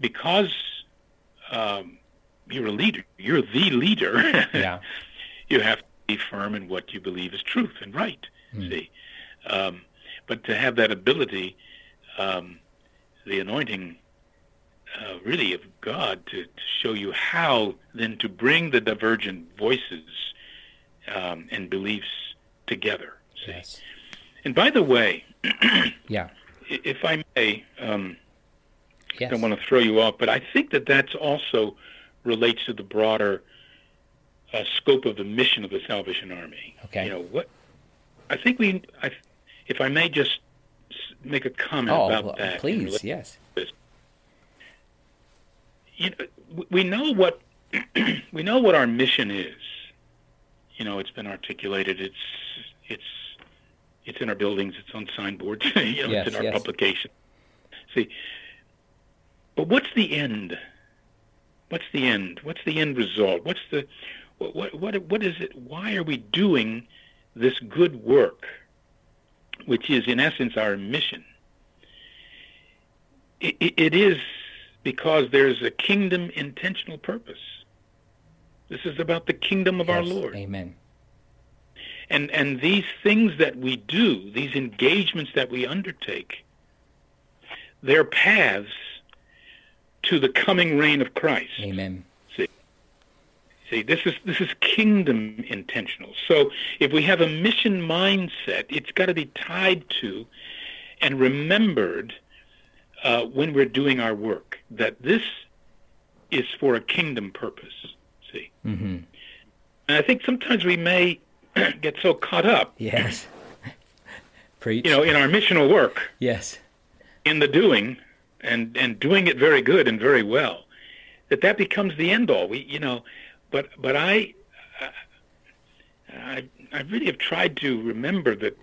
because um, you're a leader, you're the leader. Yeah, you have. Be firm in what you believe is truth and right. Mm. See, um, but to have that ability, um, the anointing, uh, really of God to, to show you how then to bring the divergent voices um, and beliefs together. See, yes. And by the way, yeah, if I may, um, yes. I don't want to throw you off, but I think that that's also relates to the broader. Uh, scope of the mission of the Salvation Army. Okay. You know what? I think we. I, if I may, just make a comment oh, about well, that. Please, yes. You know, we know what we know what our mission is. You know, it's been articulated. It's it's it's in our buildings. It's on signboards. You know, yes, it's in our yes. publication. See, but what's the end? What's the end? What's the end result? What's the What, what what what is it? Why are we doing this good work, which is in essence our mission? It, it, it is because there's a kingdom intentional purpose. This is about the kingdom of yes, our Lord. Amen. And and these things that we do, these engagements that we undertake, they're paths to the coming reign of Christ. Amen. See, this is this is kingdom intentional. So if we have a mission mindset, it's got to be tied to and remembered uh, when we're doing our work, that this is for a kingdom purpose, see? Mm-hmm. And I think sometimes we may get so caught up, yes, preach, you know, in our missional work, yes, in the doing, and, and doing it very good and very well, that that becomes the end all. We, you know... But but I, I I really have tried to remember that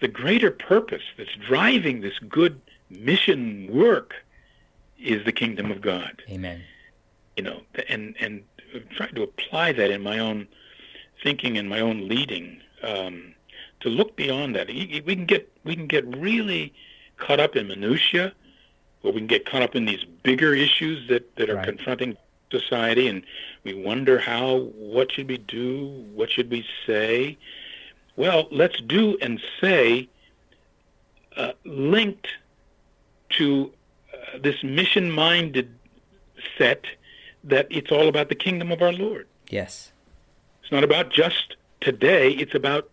the greater purpose that's driving this good mission work is the kingdom of God. Amen. You know, and and I've tried to apply that in my own thinking and my own leading, um, to look beyond that. We can get we can get really caught up in minutia, or we can get caught up in these bigger issues that, that are right. confronting society, and we wonder how, what should we do, what should we say? Well, let's do and say uh, linked to uh, this mission-minded set that it's all about the kingdom of our Lord. Yes. It's not about just today, it's about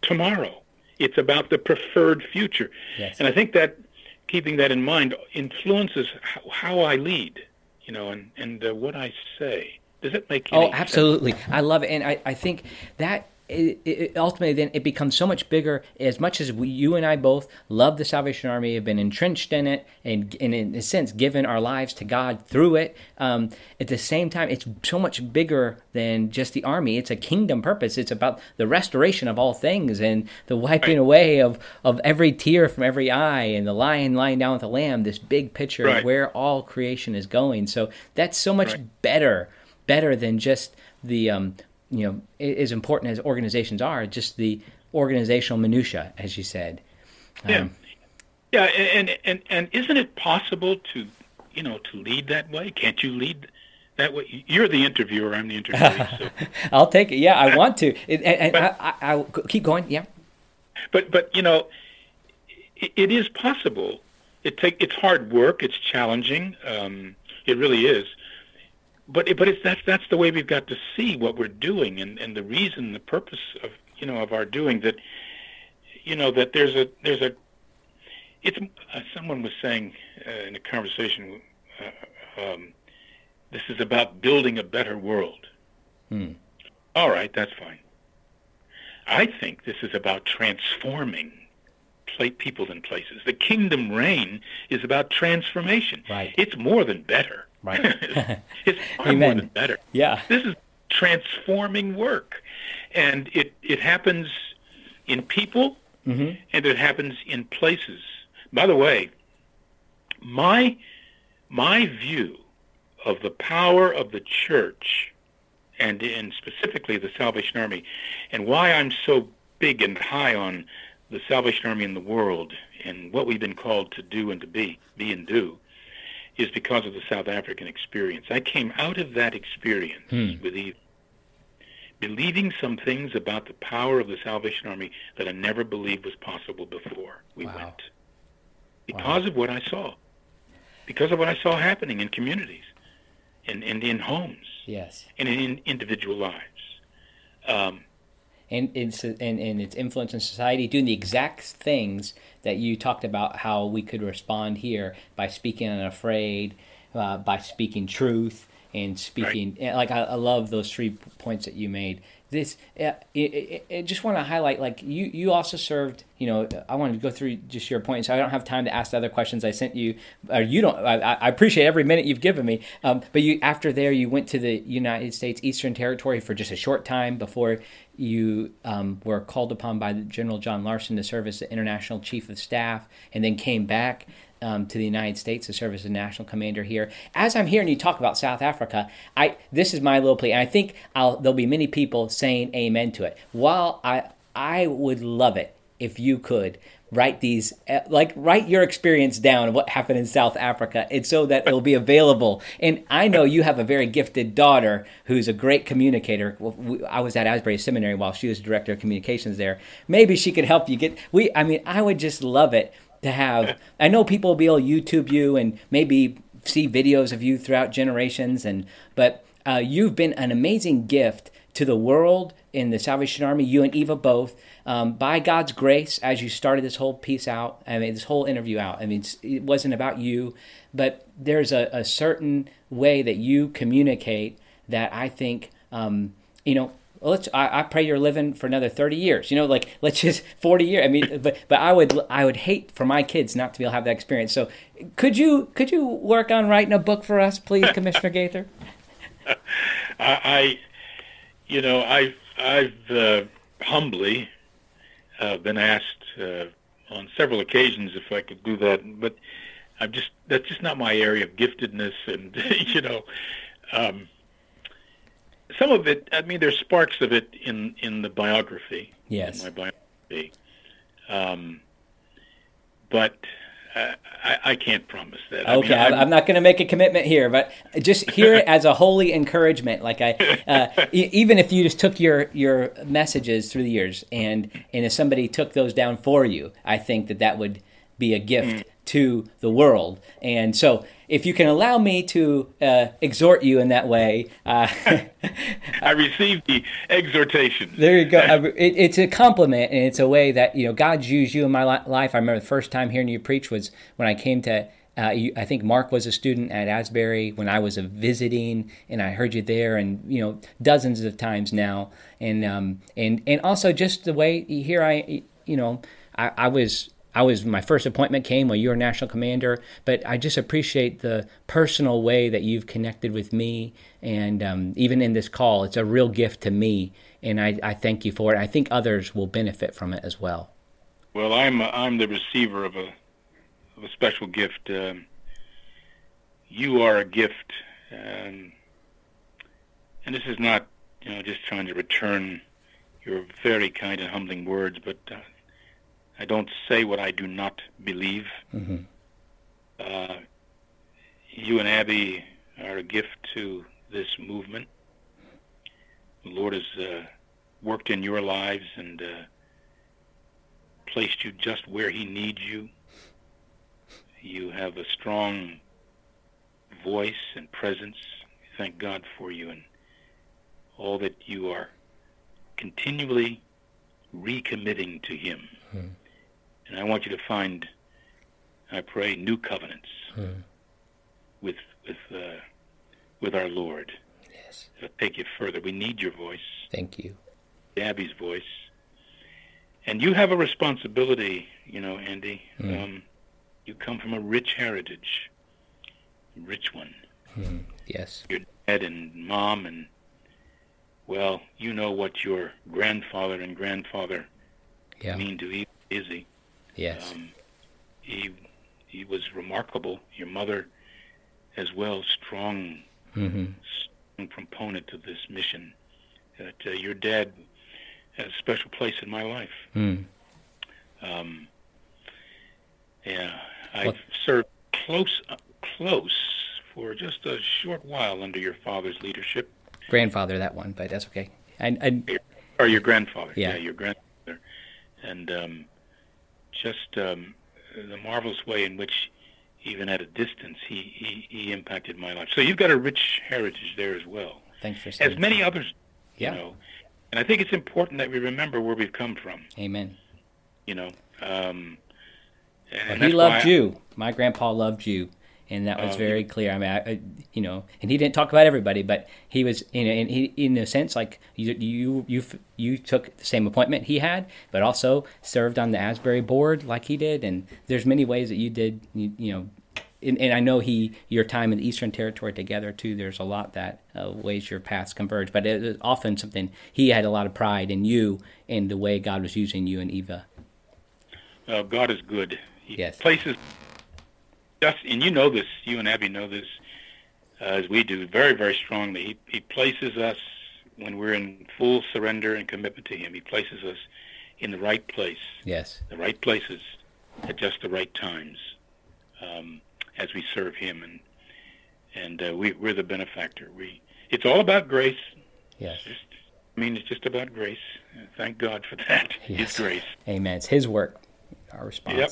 tomorrow. It's about the preferred future. Yes. And I think that keeping that in mind influences how, how I lead. You know, and, and uh, what I say, does it make any Oh, absolutely. Sense? I love it. And I, I think that it, it ultimately then it becomes so much bigger. As much as we, you and I both love the Salvation Army, have been entrenched in it, and, and in a sense given our lives to God through it, um, at the same time, it's so much bigger than just the Army. It's a kingdom purpose. It's about the restoration of all things and the wiping right. away of, of every tear from every eye, and the lion lying down with the lamb, this big picture right. of where all creation is going. So that's so much right. better, better than just the... Um, you know, as important as organizations are, just the organizational minutia, as you said. Yeah, um, yeah, and, and and isn't it possible to, you know, to lead that way? Can't you lead that way? You're the interviewer. I'm the interviewee. So. I'll take it. Yeah, I want to. It, and but, I, I, I'll keep going. Yeah. But but you know, it, it is possible. It take it's hard work. It's challenging. Um, it really is. But but it's that's that's the way we've got to see what we're doing, and, and the reason, the purpose of you know, of our doing, that, you know, that there's a, there's a, it's, uh, someone was saying uh, in a conversation, uh, um, this is about building a better world. Hmm. All right, that's fine. I think this is about transforming people and places. The kingdom reign is about transformation. Right. It's more than better. Right. it's it's far Amen. more than better. Yeah. This is transforming work. And it, it happens in people, mm-hmm. and it happens in places. By the way, my my view of the power of the church, and in specifically the Salvation Army, and why I'm so big and high on the Salvation Army in the world and what we've been called to do and to be, be and do, is because of the South African experience. I came out of that experience hmm. with Eva, believing some things about the power of the Salvation Army that I never believed was possible before we wow. went. Because wow. of what I saw. Because of what I saw happening in communities and in, in, in homes. Yes. And in individual lives. Um, And its, and, and its influence in society, doing the exact things that you talked about, how we could respond here by speaking unafraid, uh, by speaking truth, and speaking, right. like I, I love those three points that you made. This, uh, it, it, it just want to highlight, like you, you also served, you know, I wanted to go through just your points. I don't have time to ask the other questions I sent you, or you don't, I, I appreciate every minute you've given me. Um, but you, after there, you went to the United States Eastern Territory for just a short time before you um, were called upon by General John Larson to serve as the International Chief of Staff, and then came back Um, to the United States to serve as a national commander here. As I'm hearing you talk about South Africa, I this is my little plea, and I think I'll, there'll be many people saying amen to it. While I I would love it if you could write these, like write your experience down of what happened in South Africa, and so that it'll be available. And I know you have a very gifted daughter who's a great communicator. I was at Asbury Seminary while she was director of communications there. Maybe she could help you get, we, I mean, I would just love it to have. I know people will be able to YouTube you and maybe see videos of you throughout generations, and but uh, you've been an amazing gift to the world in the Salvation Army, you and Eva both, um, by God's grace, as you started this whole piece out, I mean, this whole interview out. I mean, it's, it wasn't about you, but there's a, a certain way that you communicate that I think, um, you know, let's. I, I pray you're living for another thirty years. You know, like let's just forty years. I mean, but but I would I would hate for my kids not to be able to have that experience. So, could you could you work on writing a book for us, please, Commissioner Gaither? I, I, you know, I I've, I've uh, humbly uh, been asked uh, on several occasions if I could do that, but I'm just that's just not my area of giftedness, and you know. Um, Some of it, I mean, there's sparks of it in, in the biography. Yes. In my biography. Um, but I, I, I can't promise that. Okay, I mean, I'm, I'm not going to make a commitment here, but just hear it as a holy encouragement. Like I, uh, e- even if you just took your, your messages through the years, and, and if somebody took those down for you, I think that that would be a gift mm. to the world. And so if you can allow me to uh, exhort you in that way. Uh, I received the exhortation. There you go. It, it's a compliment, and it's a way that, you know, God's used you in my life. I remember the first time hearing you preach was when I came to, uh, you, I think Mark was a student at Asbury when I was a visiting, and I heard you there, and, you know, dozens of times now. And, um, and, and also just the way here I, you know, I, I was... I was my first appointment came while you were national commander, but I just appreciate the personal way that you've connected with me, and um, even in this call, it's a real gift to me, and I, I thank you for it. I think others will benefit from it as well. Well, I'm I'm the receiver of a of a special gift. Um, you are a gift, um, and this is not you know just trying to return your very kind and humbling words, but. Uh, I don't say what I do not believe. Mm-hmm. Uh, you and Abby are a gift to this movement. The Lord has uh, worked in your lives and uh, placed you just where He needs you. You have a strong voice and presence. Thank God for you and all that you are continually recommitting to him. Hmm. And I want you to find, I pray, new covenants hmm. with with uh, with our Lord. Yes. It'll take you further. We need your voice. Thank you. Abby's voice. And you have a responsibility, you know, Andy. Mm. Um, you come from a rich heritage, a rich one. Mm. Yes. Your dad and mom and, well, you know what your grandfather and grandfather yeah. mean to Izzy. Yes. Um, he, he was remarkable. Your mother as well, strong, mm-hmm. strong proponent of this mission. That uh, your dad has a special place in my life. Mm. Um, yeah, I've well, served close, uh, close for just a short while under your father's leadership. Grandfather, that one, but that's okay. I, I, your, or your grandfather. Yeah, yeah your grandfather. And um, just um, the marvelous way in which, even at a distance, he, he, he impacted my life. So you've got a rich heritage there as well. Thanks for saying that. As many others, yeah. you know. And I think it's important that we remember where we've come from. Amen. You know, um, and well, he loved you. I, My grandpa loved you, and that was uh, very clear. I mean, I, I, you know, and he didn't talk about everybody, but he was, you know, and he, in a sense, like you, you, you, you took the same appointment he had, but also served on the Asbury board like he did. And there's many ways that you did, you, you know. And, and I know he, your time in the Eastern Territory together too. There's a lot that uh, ways your paths converge, but it was often something he had a lot of pride in you and the way God was using you and Eva. Uh, God is good. He yes. places us, and you know this. You and Abby know this uh, as we do very, very strongly. He, he places us when we're in full surrender and commitment to Him. He places us in the right place. Yes. The right places at just the right times. Um, as we serve Him, and and uh, we, we're the benefactor. We It's all about grace. Yes. Just, I mean, it's just about grace. Thank God for that. Yes. His grace. Amen. It's His work, our response. Yep.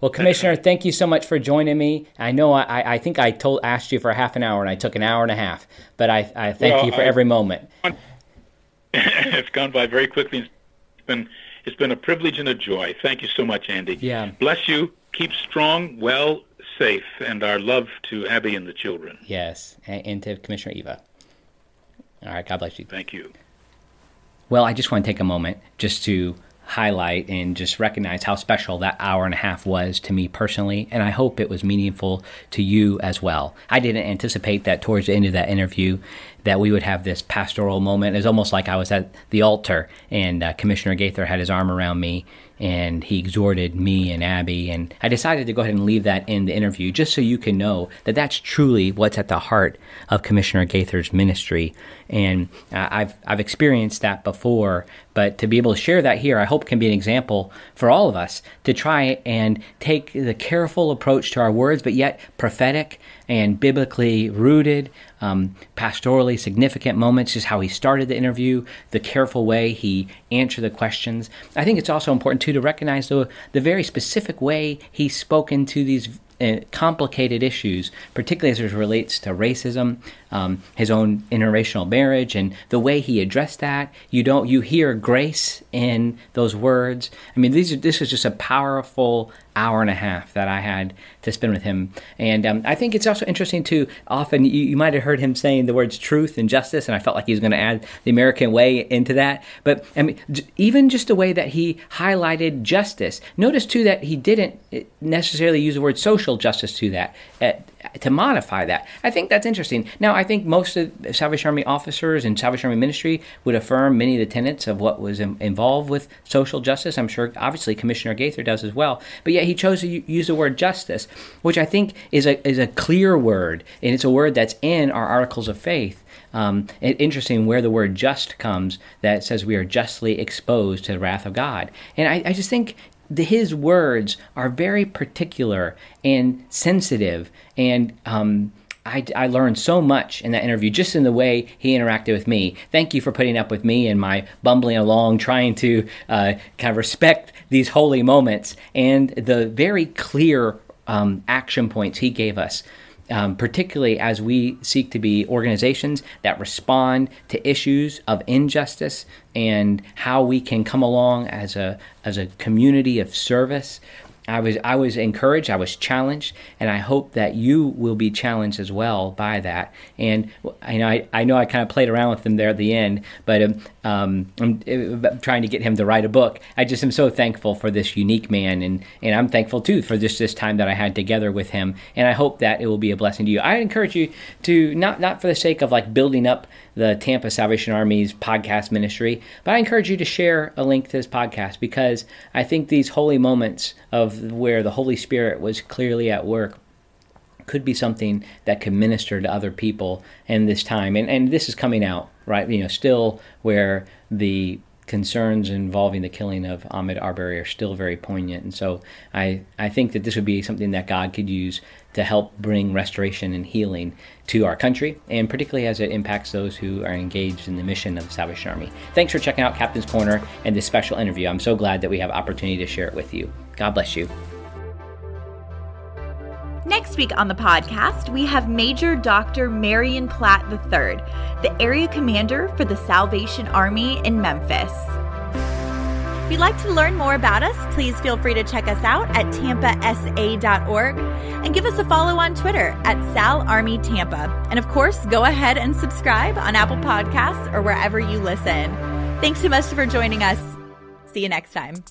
Well, Commissioner, thank you so much for joining me. I know I, I think I told asked you for half an hour, and I took an hour and a half, but I, I thank well, you for I, every moment. It's gone by very quickly. It's been, it's been a privilege and a joy. Thank you so much, Andy. Yeah. Bless you. Keep strong, well, safe, and our love to Abby and the children. Yes, and to Commissioner Eva. All right, God bless you. Thank you. Well, I just want to take a moment just to highlight and just recognize how special that hour and a half was to me personally, and I hope it was meaningful to you as well. I didn't anticipate that towards the end of that interview that we would have this pastoral moment. It's almost like I was at the altar, and uh, Commissioner Gaither had his arm around me, and he exhorted me and Abby, and I decided to go ahead and leave that in the interview just so you can know that that's truly what's at the heart of Commissioner Gaither's ministry. And uh, I've I've experienced that before, but to be able to share that here, I hope can be an example for all of us to try and take the careful approach to our words, but yet prophetic and biblically rooted, um, pastorally significant moments, just how he started the interview, the careful way he answered the questions. I think it's also important, too, to recognize the, the very specific way he spoke into these uh, complicated issues, particularly as it relates to racism, um, his own interracial marriage, and the way he addressed that. You don't, you hear grace in those words. I mean, these are, this is just a powerful hour and a half that I had to spend with him. And um, I think it's also interesting, too, often you, you might have heard him saying the words truth and justice, and I felt like he was going to add the American way into that. But I mean, j- even just the way that he highlighted justice. Notice, too, that he didn't necessarily use the word social justice to that, at, to modify that. I think that's interesting. Now, I think most of the Salvation Army officers and Salvation Army ministry would affirm many of the tenets of what was in, involved with social justice. I'm sure, obviously, Commissioner Gaither does as well. But yet, he chose to use the word justice, which I think is a is a clear word, and it's a word that's in our articles of faith. Um, it's interesting where the word just comes, that says we are justly exposed to the wrath of God. And I, I just think the, his words are very particular and sensitive, and um, I, I learned so much in that interview, just in the way he interacted with me. Thank you for putting up with me and my bumbling along, trying to uh, kind of respect these holy moments and the very clear um, action points he gave us. um, particularly as we seek to be organizations that respond to issues of injustice and how we can come along as a as a community of service. I was I was encouraged, I was challenged, and I hope that you will be challenged as well by that. And I know I, I, know I kind of played around with him there at the end, but um, um, I'm, I'm trying to get him to write a book. I just am so thankful for this unique man, and, and I'm thankful, too, for just this time that I had together with him. And I hope that it will be a blessing to you. I encourage you to, not, not for the sake of like building up the Tampa Salvation Army's podcast ministry, but I encourage you to share a link to this podcast, because I think these holy moments of where the Holy Spirit was clearly at work could be something that could minister to other people in this time. And and this is coming out, right? You know, still where the concerns involving the killing of Ahmaud Arbery are still very poignant. And so I, I think that this would be something that God could use to help bring restoration and healing to our country, and particularly as it impacts those who are engaged in the mission of the Salvation Army. Thanks for checking out Captain's Corner and this special interview. I'm so glad that we have opportunity to share it with you. God bless you. Next week on the podcast, we have Major Doctor Marion Platt the third, the Area Commander for the Salvation Army in Memphis. If you'd like to learn more about us, please feel free to check us out at tampa s a dot org and give us a follow on Twitter at Sal Army Tampa. And of course, go ahead and subscribe on Apple Podcasts or wherever you listen. Thanks so much for joining us. See you next time.